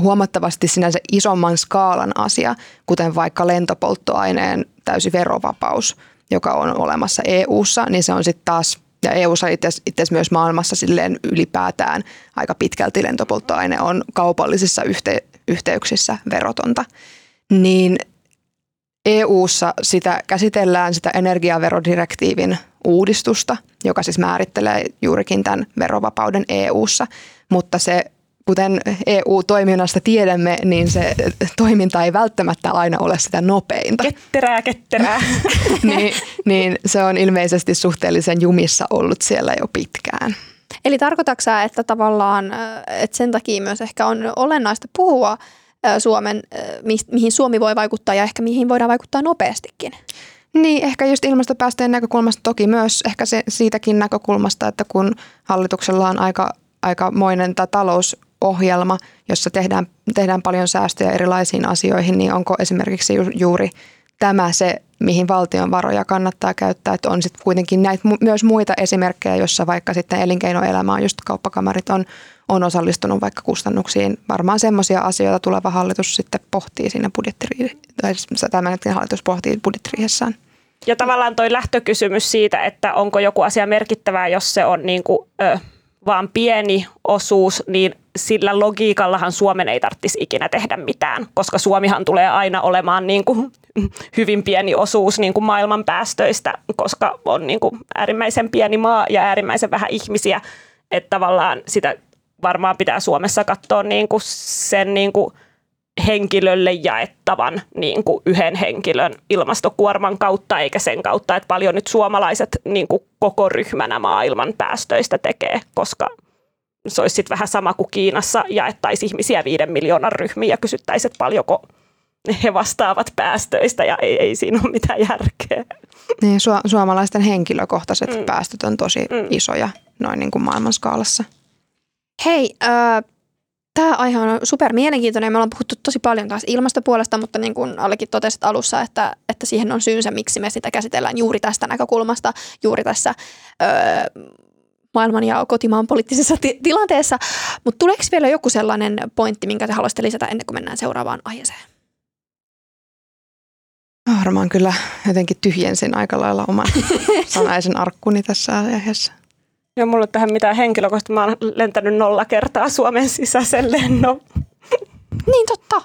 huomattavasti sinänsä isomman skaalan asia, kuten vaikka lentopolttoaineen täysi verovapaus, joka on olemassa EU:ssa, niin se on sitten taas, ja EU:ssa itse myös maailmassa silleen ylipäätään aika pitkälti lentopolttoaine on kaupallisissa yhteyksissä verotonta, niin EU:ssa sitä käsitellään sitä energiaverodirektiivin uudistusta, joka siis määrittelee juurikin tämän verovapauden EU:ssa, mutta se, kuten EU-toiminnasta tiedämme, niin se toiminta ei välttämättä aina ole sitä nopeinta. Ketterää. niin se on ilmeisesti suhteellisen jumissa ollut siellä jo pitkään. Eli tarkoitatko sä, että tavallaan että sen takia myös ehkä on olennaista puhua Suomen, mihin Suomi voi vaikuttaa ja ehkä mihin voidaan vaikuttaa nopeastikin. Niin, ehkä just ilmastopäästöjen näkökulmasta, toki myös ehkä siitäkin näkökulmasta, että kun hallituksella on aikamoinen talousohjelma, jossa tehdään paljon säästöjä erilaisiin asioihin, niin onko esimerkiksi juuri tämä se, mihin valtion varoja kannattaa käyttää, että on sitten kuitenkin näitä myös muita esimerkkejä, jossa vaikka sitten elinkeinoelämään just kauppakamarit on osallistunut vaikka kustannuksiin. Varmaan semmoisia asioita tuleva hallitus sitten pohtii siinä budjettiriihessään. Ja tavallaan toi lähtökysymys siitä, että onko joku asia merkittävää, jos se on niin kuin, vaan pieni osuus, niin sillä logiikallahan Suomen ei tarvitsisi ikinä tehdä mitään, koska Suomihan tulee aina olemaan niin kuin hyvin pieni osuus niin kuin maailman päästöistä, koska on niin kuin äärimmäisen pieni maa ja äärimmäisen vähän ihmisiä, että tavallaan sitä varmaan pitää Suomessa katsoa niin kuin sen niin kuin henkilölle jaettavan niin kuin yhden henkilön ilmastokuorman kautta, eikä sen kautta, että paljon nyt suomalaiset niin kuin koko ryhmänä maailman päästöistä tekee, koska se olisi sitten vähän sama kuin Kiinassa jaettaisiin ihmisiä 5 miljoonan ryhmiin ja kysyttäisiin, että paljonko he vastaavat päästöistä ja ei siinä ole mitään järkeä. Niin, suomalaisten henkilökohtaiset päästöt on tosi isoja noin niin kuin maailmanskaalassa. Hei, tämä aihe on super mielenkiintoinen. Me ollaan puhuttu tosi paljon taas ilmastopuolesta, mutta niin kuin Allikin totesit alussa, että siihen on syynsä, miksi me sitä käsitellään juuri tästä näkökulmasta, juuri tässä maailman ja kotimaan poliittisessa tilanteessa. Mutta tuleeko vielä joku sellainen pointti, minkä te haluaisitte lisätä ennen kuin mennään seuraavaan aiheeseen? Varmaan kyllä jotenkin tyhjensin aika lailla oman sanaisen arkkuni tässä aiheessa. Joo, mulla ei ole tähän mitään henkilökohtaisesti. Mä oon lentänyt 0 kertaa Suomen sisäisen lennon. Niin, totta.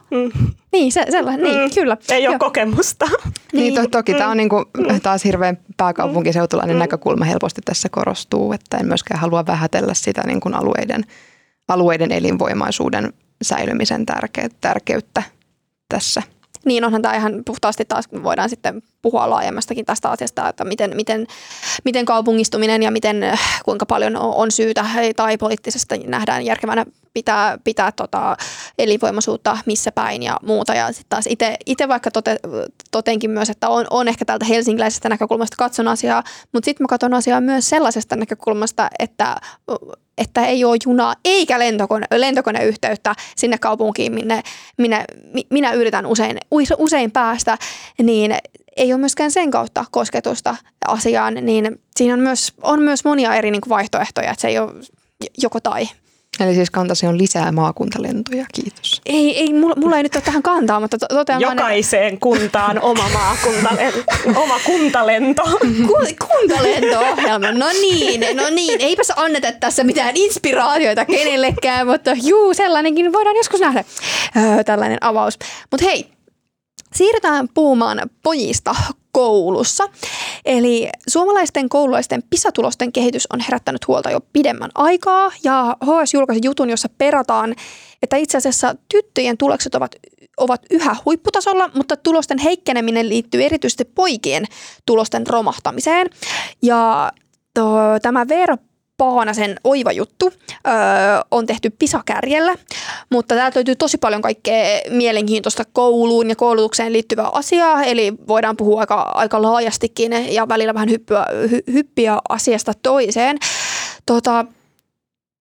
Niin, sellainen. Niin, kyllä. Ei ole kokemusta. Niin, toki tämä on niinku taas hirveän pääkaupunkiseutulainen näkökulma helposti tässä korostuu, että en myöskään halua vähätellä sitä niin kuin alueiden elinvoimaisuuden säilymisen tärkeyttä tässä. Niin, onhan tämä ihan puhtaasti taas, kun voidaan sitten puhua laajemmastakin tästä asiasta, että miten kaupungistuminen ja kuinka paljon on syytä tai poliittisesti nähdään järkevänä pitää elinvoimaisuutta missä päin ja muuta. Ja sitten taas itse vaikka totenkin myös, että on ehkä täältä helsinkiläisestä näkökulmasta katson asiaa, mutta sitten mä katson asiaa myös sellaisesta näkökulmasta, että ei ole junaa eikä lentokoneyhteyttä sinne kaupunkiin, minne minä yritän usein päästä, niin ei ole myöskään sen kautta kosketusta asiaan, niin siinä on myös monia eri niin kuin vaihtoehtoja, että se ei ole joko tai. Eli siis kantasi on lisää maakuntalentoja, kiitos. Ei, mulla ei nyt ole tähän kantaa, mutta totean jokaiseen vaan, kuntaan oma maakuntalento. Oma kuntalento. Kuntalento-ohjelma, no niin. Eipäs anneta tässä mitään inspiraatioita kenellekään, mutta juu, sellainenkin voidaan joskus nähdä. Tällainen avaus. Mutta hei, siirrytään puhumaan pojista koulussa. Eli suomalaisten koululaisten PISA-tulosten kehitys on herättänyt huolta jo pidemmän aikaa. Ja HS julkaisi jutun, jossa perataan, että itse asiassa tyttöjen tulokset ovat yhä huipputasolla, mutta tulosten heikkeneminen liittyy erityisesti poikien tulosten romahtamiseen. Ja tämä Veera Paanasen oiva juttu on tehty PISA-kärjellä, mutta täältä löytyy tosi paljon kaikkea mielenkiintoista kouluun ja koulutukseen liittyvää asiaa, eli voidaan puhua aika laajastikin ja välillä vähän hyppiä asiasta toiseen.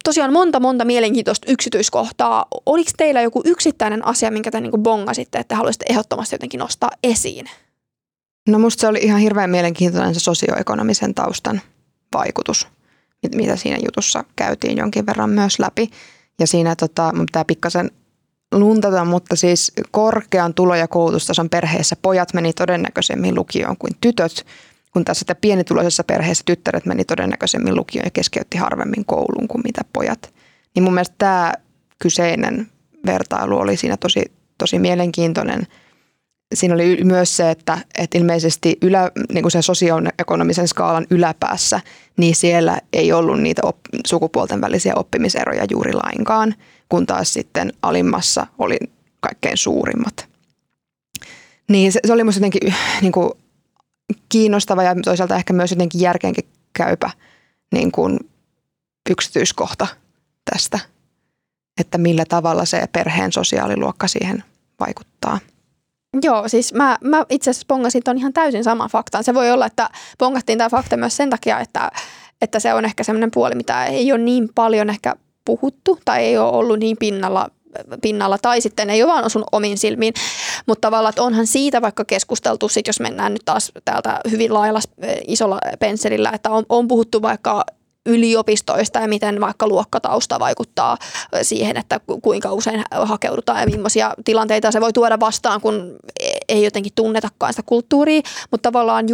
Tosiaan monta mielenkiintoista yksityiskohtaa. Oliko teillä joku yksittäinen asia, minkä te niinku bongasitte, että haluaisitte ehdottomasti jotenkin nostaa esiin? No musta se oli ihan hirveän mielenkiintoinen se sosioekonomisen taustan vaikutus, mitä siinä jutussa käytiin jonkin verran myös läpi. Ja siinä mun pitää pikkasen luntata, mutta siis korkean tulo- ja koulutustason perheessä pojat meni todennäköisemmin lukioon kuin tytöt, kun taas sitten pienituloisessa perheessä tyttäret meni todennäköisemmin lukioon ja keskeytti harvemmin kouluun kuin mitä pojat. Niin mun mielestä tämä kyseinen vertailu oli siinä tosi mielenkiintoinen. Siinä oli myös se, että ilmeisesti niin sen sosioekonomisen skaalan yläpäässä, niin siellä ei ollut niitä sukupuolten välisiä oppimiseroja juuri lainkaan, kun taas sitten alimmassa oli kaikkein suurimmat. Niin se oli musta jotenkin niin kuin kiinnostava ja toisaalta ehkä myös jotenkin järkeenkin käypä niin kuin yksityiskohta tästä, että millä tavalla se perheen sosiaaliluokka siihen vaikuttaa. Joo, siis mä itse asiassa pongasin tuon ihan täysin saman faktaan. Se voi olla, että pongattiin tämä fakta myös sen takia, että se on ehkä sellainen puoli, mitä ei ole niin paljon ehkä puhuttu tai ei ole ollut niin pinnalla tai sitten ei ole vaan osunut omiin silmiin. Mutta tavallaan, että onhan siitä vaikka keskusteltu, sit jos mennään nyt taas täältä hyvin laajalla isolla pensselillä, että on puhuttu vaikka yliopistoista ja miten vaikka luokkatausta vaikuttaa siihen, että kuinka usein hakeudutaan ja millaisia tilanteita se voi tuoda vastaan, kun ei jotenkin tunnetakaan sitä kulttuuria. Mutta tavallaan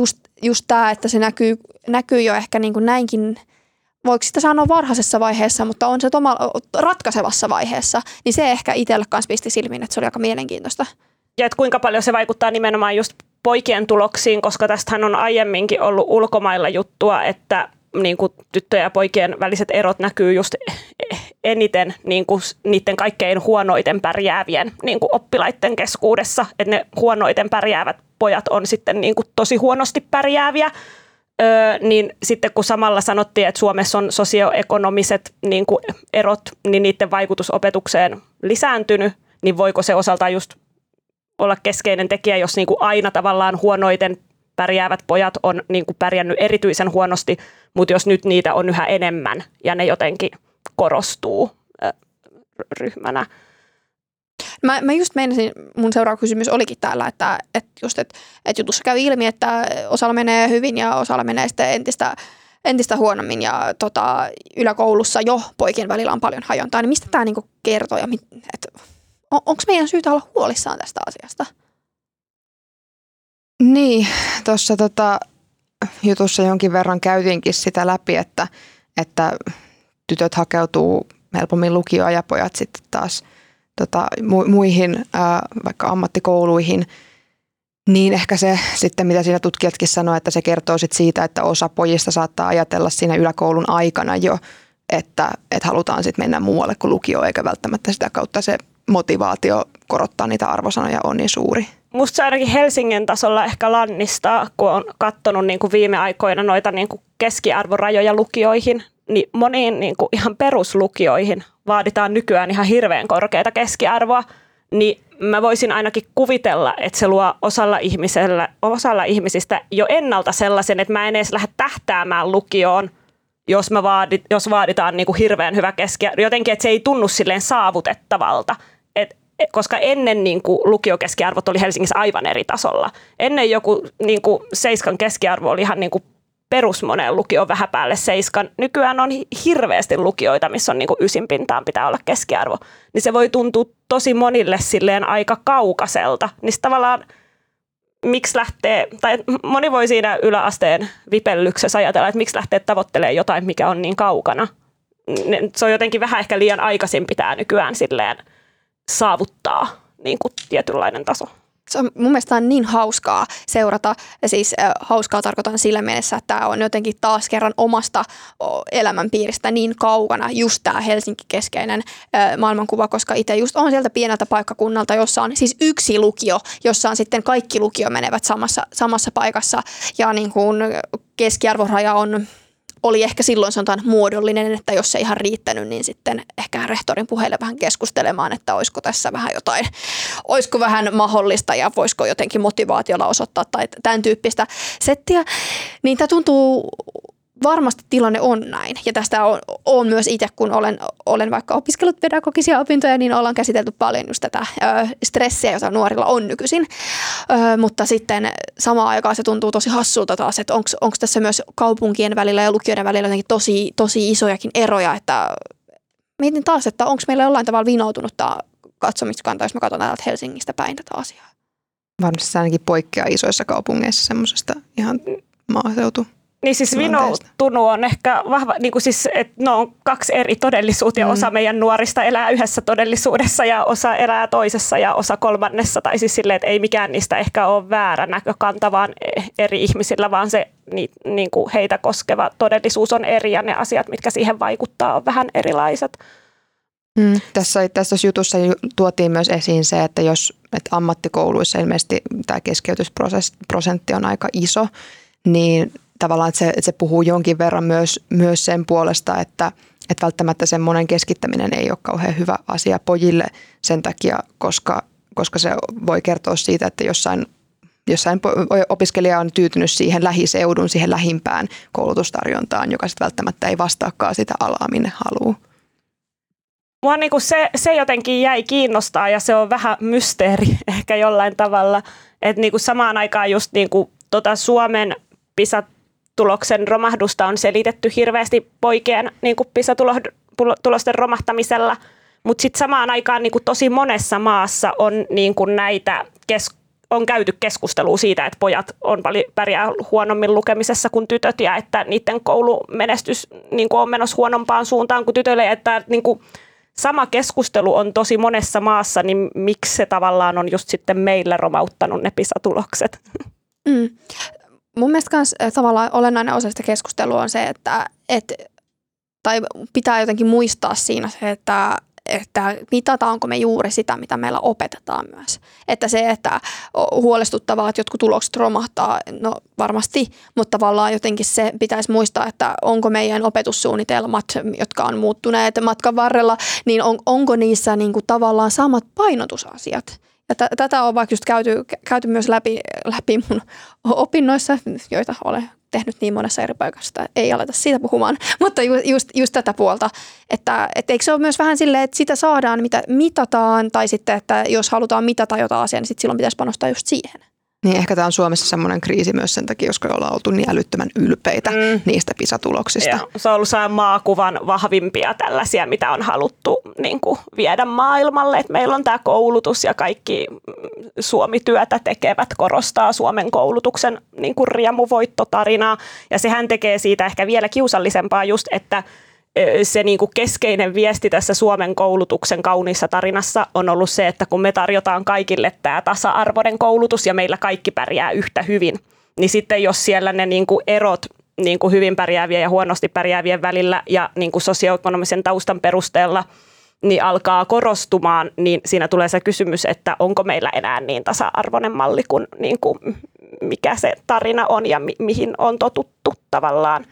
just tämä, että se näkyy jo ehkä niin kuin näinkin, voiko sitä sanoa varhaisessa vaiheessa, mutta on se ratkaisevassa vaiheessa, niin se ehkä itselle kanssa pisti silmiin, että se oli aika mielenkiintoista. Ja että kuinka paljon se vaikuttaa nimenomaan just poikien tuloksiin, koska tästähän on aiemminkin ollut ulkomailla juttua, että niin kuin tyttöjen ja poikien väliset erot näkyy just eniten niin kuin niiden kaikkein huonoiten pärjäävien niin kuin oppilaiden keskuudessa, että ne huonoiten pärjäävät pojat on sitten niin kuin tosi huonosti pärjääviä, niin sitten kun samalla sanottiin, että Suomessa on sosioekonomiset niin kuin erot, niin niiden vaikutus opetukseen lisääntynyt, niin voiko se osaltaan just olla keskeinen tekijä, jos niin kuin aina tavallaan huonoiten pärjäävät pojat on niin kuin pärjännyt erityisen huonosti, mutta jos nyt niitä on yhä enemmän ja ne jotenkin korostuu ryhmänä. Mä just meinasin, mun seuraava kysymys olikin täällä, että jutussa käy ilmi, että osalla menee hyvin ja osalla menee sitten entistä huonommin ja yläkoulussa jo poikien välillä on paljon hajontaa. Niin mistä tämä niinku kertoo ja onko meidän syytä olla huolissaan tästä asiasta? Niin, tuossa jutussa jonkin verran käytiinkin sitä läpi, että tytöt hakeutuu helpommin lukioon ja pojat sitten taas muihin vaikka ammattikouluihin. Niin ehkä se sitten, mitä siinä tutkijatkin sanoo, että se kertoo sit siitä, että osa pojista saattaa ajatella siinä yläkoulun aikana jo, että halutaan sitten mennä muualle kuin lukioon, eikä välttämättä sitä kautta se motivaatio korottaa niitä arvosanoja on niin suuri. Musta se ainakin Helsingin tasolla ehkä lannistaa, kun on katsonut niin kuin viime aikoina noita niin kuin keskiarvorajoja lukioihin, niin moniin niin kuin ihan peruslukioihin vaaditaan nykyään ihan hirveän korkeata keskiarvoa, niin mä voisin ainakin kuvitella, että se luo osalla ihmisistä jo ennalta sellaisen, että mä en edes lähde tähtäämään lukioon, jos vaaditaan niin kuin hirveän hyvä keskiarvo. Jotenkin, että se ei tunnu silleen saavutettavalta. Koska ennen niin kuin lukiokeskiarvot oli Helsingissä aivan eri tasolla. Ennen joku niin kuin 7 keskiarvo oli ihan niin kuin perusmoneen lukio on vähän päälle 7. Nykyään on hirveästi lukioita, missä on niin kuin 9 pintaan pitää olla keskiarvo. Niin se voi tuntua tosi monille silleen aika kaukaiselta. Niin tavallaan miksi lähtee, tai moni voi siinä yläasteen vipellyksessä ajatella, että miksi lähtee tavoittelemaan jotain, mikä on niin kaukana. Se on jotenkin vähän ehkä liian aikaisin pitää nykyään silleen saavuttaa niin kuin tietynlainen taso. Se on mun mielestä on niin hauskaa seurata, ja siis hauskaa tarkoitan sillä mielessä, että tämä on jotenkin taas kerran omasta elämänpiiristä niin kaukana just tämä Helsinki-keskeinen maailmankuva, koska itse just on sieltä pieneltä paikkakunnalta, jossa on siis 1 lukio, jossa on sitten kaikki lukio menevät samassa paikassa, ja niin kuin keskiarvoraja oli ehkä silloin sanotaan muodollinen, että jos se ihan riittänyt, niin sitten ehkä rehtorin puheille vähän keskustelemaan, että olisiko tässä vähän jotain, olisiko vähän mahdollista ja voisiko jotenkin motivaatiolla osoittaa tai tämän tyyppistä settiä. Niin tämä tuntuu, varmasti tilanne on näin ja tästä on myös itse, kun olen vaikka opiskellut pedagogisia opintoja, niin ollaan käsitelty paljon just tätä stressiä, jota nuorilla on nykyisin, mutta sitten samaan aikaan se tuntuu tosi hassulta taas, että onko tässä myös kaupunkien välillä ja lukioiden välillä jotenkin tosi, tosi isojakin eroja, että mietin taas, että onko meillä jollain tavalla vinoutunut tämä katsomiskanta, jos mä katson täältä Helsingistä päin tätä asiaa. Varmasti se ainakin poikkeaa isoissa kaupungeissa semmoisesta ihan maaseutu. Niin siis vinoutunut on ehkä vahva, niin kuin siis, että no on 2 eri todellisuutta ja osa meidän nuorista elää yhdessä todellisuudessa ja osa elää toisessa ja osa kolmannessa. Tai siis silleen, että ei mikään niistä ehkä ole väärä näkökanta vaan eri ihmisillä, vaan se niin kuin heitä koskeva todellisuus on eri ja ne asiat, mitkä siihen vaikuttaa, on vähän erilaiset. Tässä jutussa tuotiin myös esiin se, että ammattikouluissa ilmeisesti tämä keskeytysprosentti on aika iso, niin tavallaan, että se puhuu jonkin verran myös sen puolesta, että välttämättä semmoinen keskittäminen ei ole kauhean hyvä asia pojille sen takia, koska se voi kertoa siitä, että jossain opiskelija on tyytynyt siihen lähiseudun, siihen lähimpään koulutustarjontaan, joka sitten välttämättä ei vastaakaan sitä alaa, minne haluaa. Mua niin kuin se jotenkin jäi kiinnostaa ja se on vähän mysteeri ehkä jollain tavalla, että niin kuin samaan aikaan just niin kuin Suomen PISA-tuloksen romahdusta on selitetty hirveästi poikien niin kuin PISA-tulosten romahtamisella, mutta sitten samaan aikaan niin kuin tosi monessa maassa on, niin kuin näitä on käyty keskustelua siitä, että pojat on pärjää huonommin lukemisessa kuin tytöt ja että niiden koulumenestys niin kuin on menossa huonompaan suuntaan kuin tytöille. Ja että niin kuin sama keskustelu on tosi monessa maassa, niin miksi se tavallaan on just sitten meillä romauttanut ne PISA-tulokset? Mun mielestä myös tavallaan olennainen osa sitä keskustelua on se, että pitää jotenkin muistaa siinä se, että mitataanko me juuri sitä, mitä meillä opetetaan myös. Että se, että huolestuttavaa, että jotkut tulokset romahtaa, no varmasti, mutta tavallaan jotenkin se pitäisi muistaa, että onko meidän opetussuunnitelmat, jotka on muuttuneet matkan varrella, niin onko niissä niin kuin tavallaan samat painotusasiat. Ja tätä on vaikka just käyty myös läpi mun opinnoissa, joita olen tehnyt niin monessa eri paikassa, ei aleta siitä puhumaan, mutta just tätä puolta, että eikö se ole myös vähän silleen, että sitä saadaan, mitä mitataan, tai sitten, että jos halutaan mitata jotain asiaa, niin sitten silloin pitäisi panostaa just siihen. Niin ehkä tämä on Suomessa semmoinen kriisi myös sen takia, koska ollaan oltu niin älyttömän ylpeitä niistä PISA-tuloksista. Joo. Se on ollut maakuvan vahvimpia tällaisia, mitä on haluttu niin kuin viedä maailmalle. Et meillä on tämä koulutus ja kaikki Suomi-työtä tekevät korostaa Suomen koulutuksen niin kuin riemuvoittotarinaa. Ja sehän tekee siitä ehkä vielä kiusallisempaa just, että se niin kuin keskeinen viesti tässä Suomen koulutuksen kauniissa tarinassa on ollut se, että kun me tarjotaan kaikille tämä tasa-arvoinen koulutus ja meillä kaikki pärjää yhtä hyvin, niin sitten jos siellä ne niin kuin erot niin kuin hyvin pärjäävien ja huonosti pärjäävien välillä ja niin kuin sosioekonomisen taustan perusteella niin alkaa korostumaan, niin siinä tulee se kysymys, että onko meillä enää niin tasa-arvoinen malli kuin, mikä se tarina on ja mihin on totuttu tavallaan.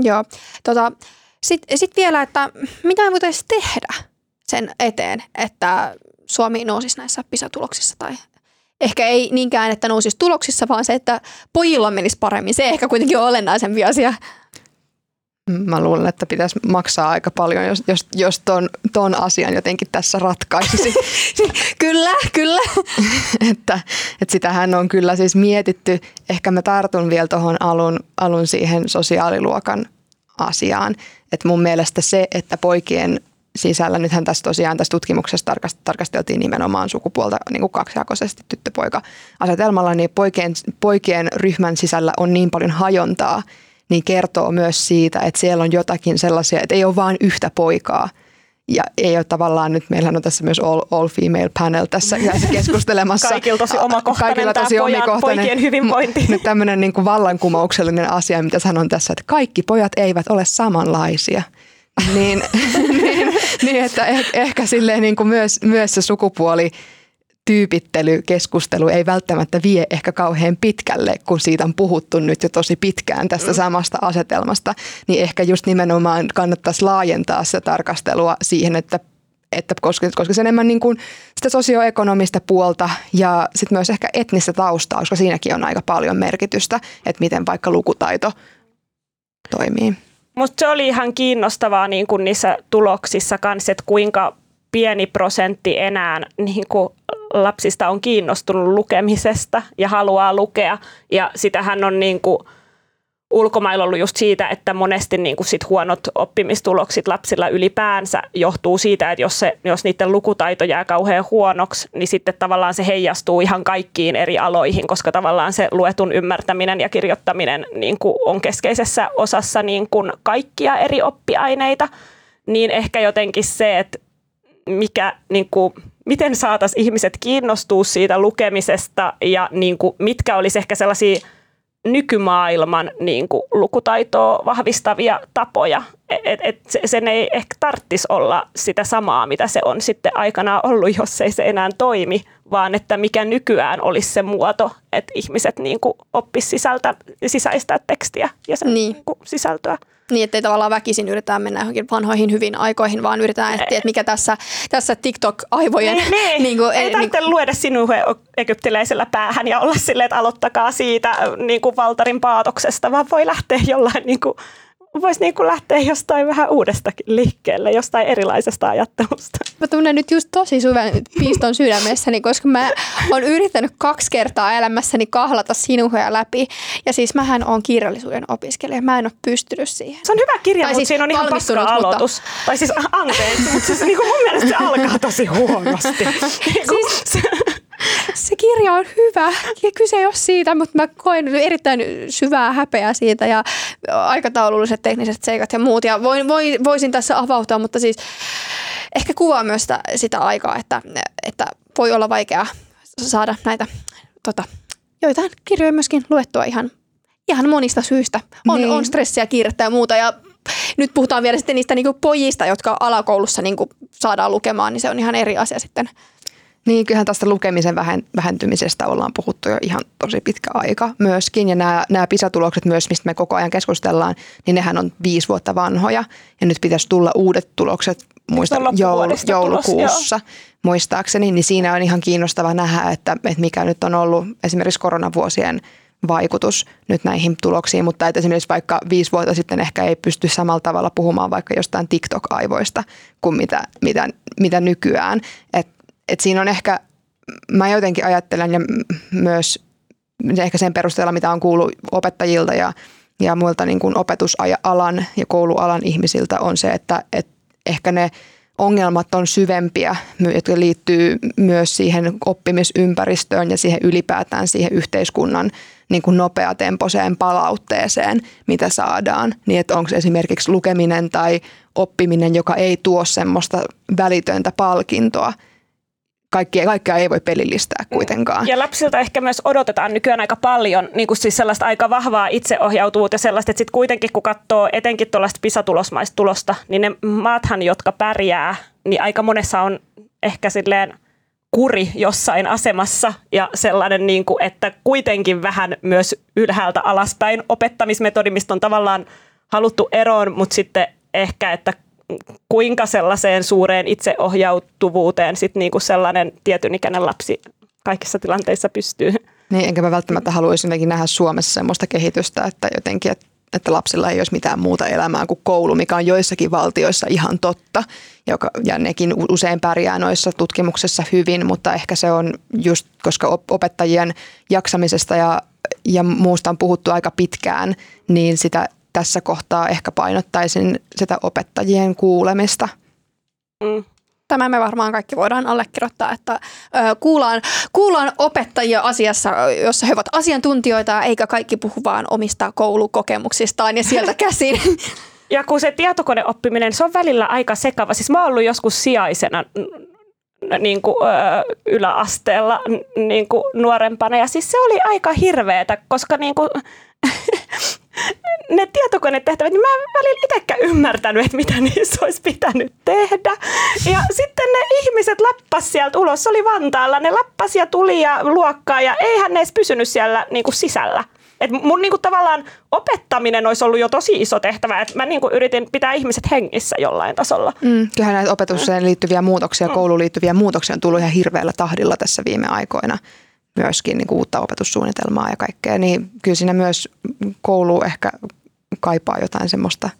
Joo, Sitten vielä, että mitä voitaisiin tehdä sen eteen, että Suomi nousisi näissä PISA-tuloksissa tai ehkä ei niinkään, että nousisi tuloksissa, vaan se, että pojilla menisi paremmin. Se ehkä kuitenkin on olennaisempi asia. Mä luulen, että pitäisi maksaa aika paljon, jos ton asian jotenkin tässä ratkaisisi. Kyllä. että sitähän on kyllä siis mietitty. Ehkä mä tartun vielä tuohon alun siihen sosiaaliluokan asiaan. Että mun mielestä se, että poikien sisällä, nythän tässä tosiaan tässä tutkimuksessa tarkasteltiin nimenomaan sukupuolta niin kuin kaksijakoisesti tyttö-poika-asetelmalla, niin poikien ryhmän sisällä on niin paljon hajontaa, niin kertoo myös siitä, että siellä on jotakin sellaisia, että ei ole vain yhtä poikaa. Ja ei ole tavallaan nyt, meillähän on tässä myös all female panel tässä keskustelemassa. Kaikilla tosi omakohtainen, poikien hyvinvointi. Nyt tämmöinen niin kuin vallankumouksellinen asia, mitä sanon tässä, että kaikki pojat eivät ole samanlaisia. niin että ehkä silleen niin kuin myös se sukupuoli. Tyypittely, keskustelu ei välttämättä vie ehkä kauhean pitkälle, kun siitä on puhuttu nyt jo tosi pitkään tästä samasta asetelmasta, niin ehkä just nimenomaan kannattaisi laajentaa se tarkastelua siihen, että koskisi enemmän niin kuin sitä sosioekonomista puolta ja sitten myös ehkä etnistä taustaa, koska siinäkin on aika paljon merkitystä, että miten vaikka lukutaito toimii. Mutta se oli ihan kiinnostavaa niin kuin niissä tuloksissa kanssa, että kuinka pieni prosentti enää niin kuin lapsista on kiinnostunut lukemisesta ja haluaa lukea. Ja sitähän on niin kuin ulkomailla ollut just siitä, että monesti niin kuin sit huonot oppimistulokset lapsilla ylipäänsä johtuu siitä, että jos niiden lukutaito jää kauhean huonoksi, niin sitten tavallaan se heijastuu ihan kaikkiin eri aloihin, koska tavallaan se luetun ymmärtäminen ja kirjoittaminen niin kuin on keskeisessä osassa niin kuin kaikkia eri oppiaineita. Niin ehkä jotenkin se, että miten saataisiin ihmiset kiinnostua siitä lukemisesta ja niin kuin, mitkä olisi ehkä sellaisia nykymaailman niin kuin, lukutaitoa vahvistavia tapoja. Et sen ei ehkä tarvitsisi olla sitä samaa, mitä se on sitten aikanaan ollut, jos ei se enää toimi, vaan että mikä nykyään olisi se muoto, että ihmiset niin kuin, oppisi sisäistää tekstiä ja sen niin kuin, sisältöä. Niin, ettei tavallaan väkisin yritetään mennä johonkin vanhoihin hyvin aikoihin, vaan yritetään etsiä, että mikä tässä TikTok-aivojen... Niin. Ei tarvitse luoda sinuhe egyptiläisellä päähän ja olla silleen, että aloittakaa siitä niin kuin Valtarin paatoksesta, vaan voi lähteä jollain... Niin kuin, voisi niin kuin lähteä jostain vähän uudestakin liikkeelle, jostain erilaisesta ajattelusta. Mä tunnen nyt just tosi syvän piiston sydämessäni, koska mä oon yrittänyt 2 kertaa elämässäni kahlata sinuhea läpi. Ja siis mähän oon kirjallisuuden opiskelija. Mä en ole pystynyt siihen. Se on hyvä kirja, mutta siis siinä on ihan paska aloitus. Mutta... Tai siis anteeksi, mutta siis, niin kuin mun mielestä se alkaa tosi huonosti. Siis... Se kirja on hyvä ja kyse ei ole siitä, mutta mä koen erittäin syvää häpeää siitä ja aikataululliset tekniset seikat ja muut. Ja voisin tässä avautua, mutta siis ehkä kuvaa myös sitä aikaa, että voi olla vaikea saada näitä joitain kirjoja myöskin luettua ihan monista syistä. On stressiä, kiirettä ja muuta ja nyt puhutaan vielä sitten niistä niinku pojista, jotka alakoulussa niinku saadaan lukemaan, niin se on ihan eri asia sitten. Niin, kyllähän tästä lukemisen vähentymisestä ollaan puhuttu jo ihan tosi pitkä aika myöskin. Ja nämä PISA-tulokset myös, mistä me koko ajan keskustellaan, niin nehän on 5 vuotta vanhoja. Ja nyt pitäisi tulla uudet tulokset joulukuussa muistaakseni. Niin siinä on ihan kiinnostava nähdä, että mikä nyt on ollut esimerkiksi koronavuosien vaikutus nyt näihin tuloksiin. Mutta että esimerkiksi vaikka 5 vuotta sitten ehkä ei pysty samalla tavalla puhumaan vaikka jostain TikTok-aivoista kuin mitä nykyään. Että siinä on ehkä, mä jotenkin ajattelen ja myös ehkä sen perusteella, mitä on kuullut opettajilta ja muilta niin kuin opetusalan ja koulualan ihmisiltä on se, että ehkä ne ongelmat on syvempiä, jotka liittyy myös siihen oppimisympäristöön ja siihen ylipäätään siihen yhteiskunnan niin kuin nopeatempoiseen palautteeseen, mitä saadaan. Niin, että onko esimerkiksi lukeminen tai oppiminen, joka ei tuo semmoista välitöntä palkintoa. Kaikkea ei voi pelillistää kuitenkaan. Ja lapsilta ehkä myös odotetaan nykyään aika paljon niin kuin siis sellaista aika vahvaa itseohjautuvuutta ja sellaista, että sitten kuitenkin kun katsoo etenkin tuollaista PISA-tulosmaista tulosta, niin ne maathan, jotka pärjää, niin aika monessa on ehkä silleen kuri jossain asemassa ja sellainen, niin kuin, että kuitenkin vähän myös ylhäältä alaspäin opettamismetodi, mistä on tavallaan haluttu eroon, mutta sitten ehkä, että kuinka sellaiseen suureen itseohjautuvuuteen sit niinku sellainen tietyn ikäinen lapsi kaikissa tilanteissa pystyy. Niin, enkä mä välttämättä haluaisin nähdä Suomessa semmoista kehitystä, että jotenkin, että että lapsilla ei olisi mitään muuta elämää kuin koulu, mikä on joissakin valtioissa ihan totta. Ja nekin usein pärjää noissa tutkimuksissa hyvin, mutta ehkä se on just, koska opettajien jaksamisesta ja muusta on puhuttu aika pitkään, niin sitä tässä kohtaa ehkä painottaisin sitä opettajien kuulemista. Mm. Tämä me varmaan kaikki voidaan allekirjoittaa, että kuullaan opettajia asiassa, jossa he ovat asiantuntijoita, eikä kaikki puhu vaan omista koulukokemuksistaan ja sieltä käsin. Ja kun se tietokoneoppiminen, se on välillä aika sekava. Siis mä oon ollut joskus sijaisena niin kuin, yläasteella niin kuin nuorempana ja siis se oli aika hirveetä, koska niin kuin, ne tietokonetehtävät, niin mä en välillä itsekään ymmärtänyt, että mitä niissä olisi pitänyt tehdä. Ja sitten ne ihmiset lappas sieltä ulos, se oli Vantaalla, ne lappas ja tuli ja luokkaa ja eihän ne edes pysynyt siellä niin kuin sisällä. Et mun niin kuin tavallaan opettaminen olisi ollut jo tosi iso tehtävä, että mä niin kuin yritin pitää ihmiset hengissä jollain tasolla. Kyllähän näitä opetukseen liittyviä muutoksia, kouluun liittyviä muutoksia on tullut ihan hirveällä tahdilla tässä viime aikoina. Myöskin niin kuin uutta opetussuunnitelmaa ja kaikkea, niin kyllä siinä myös koulu ehkä kaipaa jotain semmoista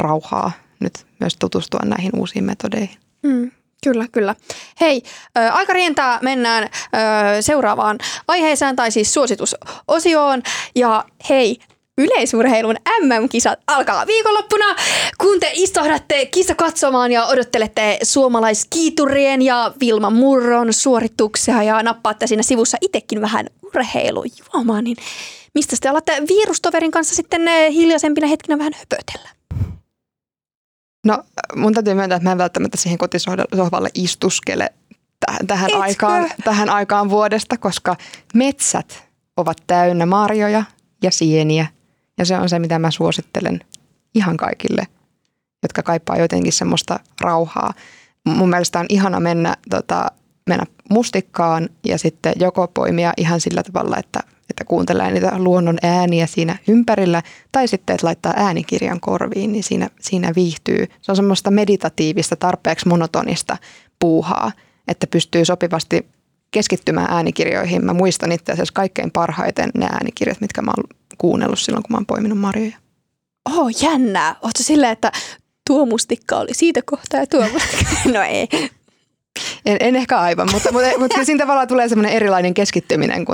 rauhaa nyt myös tutustua näihin uusiin metodeihin. Kyllä, kyllä. Hei, aika rientää, mennään seuraavaan aiheeseen tai siis suositusosioon ja hei, yleisurheilun MM-kisat alkaa viikonloppuna, kun te istahdatte kisa katsomaan ja odottelette suomalaiskiiturien ja Vilma Murron suorituksia ja nappaatte siinä sivussa itsekin vähän urheilujuomaa, niin mistä te alatte virustoverin kanssa sitten hiljaisempina hetkinä vähän höpötellä? No mun täytyy myöntää, että mä en välttämättä siihen kotisohvalle istuskele tähän aikaan vuodesta, koska metsät ovat täynnä marjoja ja sieniä. Ja se on se, mitä mä suosittelen ihan kaikille, jotka kaipaa jotenkin semmoista rauhaa. Mun mielestä on ihana mennä mustikkaan ja sitten joko poimia ihan sillä tavalla, että kuuntelee niitä luonnon ääniä siinä ympärillä. Tai sitten, että laittaa äänikirjan korviin, niin siinä viihtyy. Se on semmoista meditatiivista, tarpeeksi monotonista puuhaa, että pystyy sopivasti keskittymään äänikirjoihin. Mä muistan itse asiassa kaikkein parhaiten ne äänikirjat, mitkä mä oon kuunnellut silloin, kun mä oon poiminut marjoja. Oh, jännää. Ootko silleen, että tuo mustikka oli siitä kohtaa ja tuo mustikka? No ei. En ehkä aivan, mutta siinä tavallaan tulee semmoinen erilainen keskittyminen,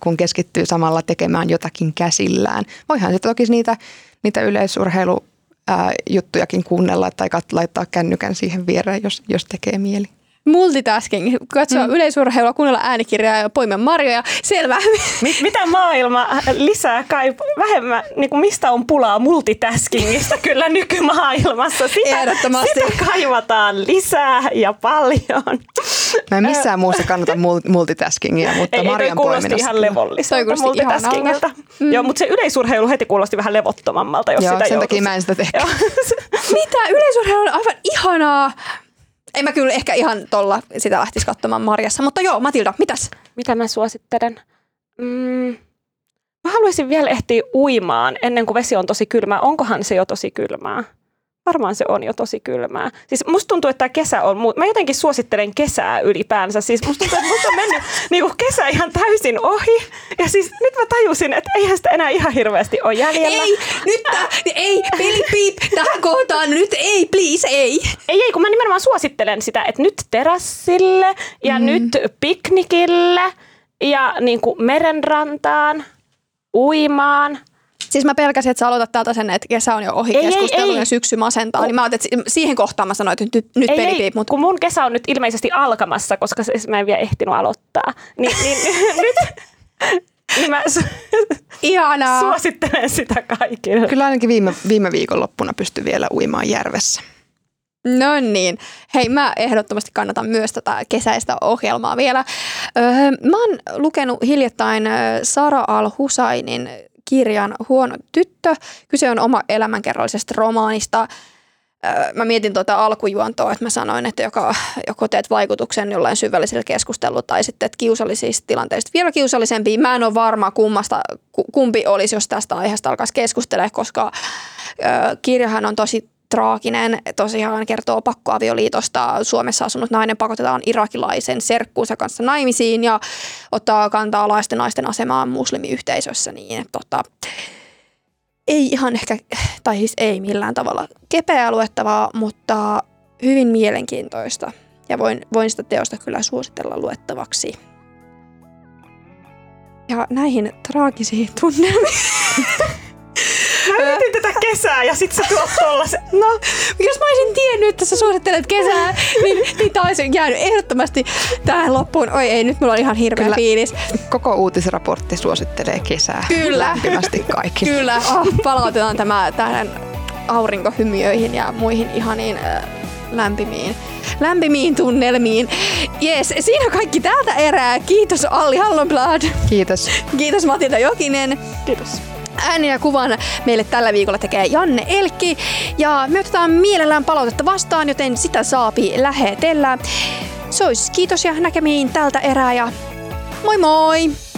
kun keskittyy samalla tekemään jotakin käsillään. Voihan se toki niitä yleisurheilujuttujakin kuunnella tai laittaa kännykän siihen viereen, jos tekee mieli. Multitasking. Katsoa yleisurheilua, kuunnella äänikirjaa ja poimia marjoja. Selvä. Mitä maailma lisää vähemmän, niin kuin mistä on pulaa multitaskingista kyllä nykymaailmassa. Sitä kaivataan lisää ja paljon. Mä en missään muussa kannata multitaskingia, mutta marjan poiminen. Ihan levolliselta multitaskingilta. Joo, mutta se yleisurheilu heti kuulosti vähän levottomammalta, jos sitä sen takia mä en sitä tehnyt. Mitä? Yleisurheilu on aivan ihanaa. Ei mä kyllä ehkä ihan tolla sitä lähtisi katsomaan marjassa, mutta joo, Matilda, mitäs? Mitä mä suosittelen? Mä haluaisin vielä ehtiä uimaan ennen kuin vesi on tosi kylmää. Onkohan se jo tosi kylmää? Varmaan se on jo tosi kylmää. Siis musta tuntuu, että kesä on mä jotenkin suosittelen kesää ylipäänsä. Siis musta tuntuu, että musta on mennyt niinku kesä ihan täysin ohi. Ja siis nyt mä tajusin, että eihän sitä enää ihan hirveästi ole jäljellä. Ei, nyt ei, piip, tähän kohtaan, nyt ei, please, ei. Ei, kun mä nimenomaan suosittelen sitä, että nyt terassille ja nyt piknikille ja niinku merenrantaan, uimaan. Siis mä pelkäsin, että sä aloitat täältä sen, että kesä on jo ohi keskustelun ja syksy masentaa. Niin mä ajattelin, siihen kohtaan mä sanoin, että nyt pelipiip. Kun mun kesä on nyt ilmeisesti alkamassa, koska mä en vielä ehtinyt aloittaa. Niin mä suosittelen sitä kaikille. Kyllä ainakin viime viikonloppuna pystyi vielä uimaan järvessä. No niin. Hei, mä ehdottomasti kannatan myös tätä kesäistä ohjelmaa vielä. Mä oon lukenut hiljattain Sara Al Husainin kirjan Huono tyttö. Kyse on oma elämänkerrallisesta romaanista. Mä mietin alkujuontoa, että mä sanoin, että joko teet vaikutuksen jollain syvällisellä keskustelulla tai sitten että kiusallisista tilanteista vielä kiusallisempia. Mä en ole varma kumpi olisi, jos tästä aiheesta alkaisi keskustella, koska kirjahan on tosi traaginen. Tosiaan kertoo pakkoavioliitosta. Suomessa asunut nainen pakotetaan irakilaisen serkkuunsa kanssa naimisiin ja ottaa kantaa lasten naisten asemaan muslimiyhteisössä. Niin, ei ihan ehkä, tai siis ei millään tavalla kepeää luettavaa, mutta hyvin mielenkiintoista. Ja voin sitä teosta kyllä suositella luettavaksi. Ja näihin traagisiin tunnelmiin. Mä mietin tätä kesää ja sit sä tuot tollasen. No, jos mä olisin tiennyt, että sä suosittelet kesää, niin tää olisi jäänyt ehdottomasti tähän loppuun. Oi ei, nyt mulla on ihan hirveä fiilis. Koko uutisraportti suosittelee kesää. Kyllä. Lämpimästi kaikille. Kyllä. Oh, palautetaan tämä tähän aurinkohymiöihin ja muihin ihaniin lämpimiin tunnelmiin. Yes, siinä kaikki tältä erää. Kiitos Alli Hallonblad. Kiitos. Kiitos Matilda Jokinen. Kiitos. Äänen ja kuvan meille tällä viikolla tekee Janne Elkki. Ja me otetaan mielellään palautetta vastaan, joten sitä saapi lähetellä. Se olisi kiitos ja näkemiin tältä erää ja moi moi!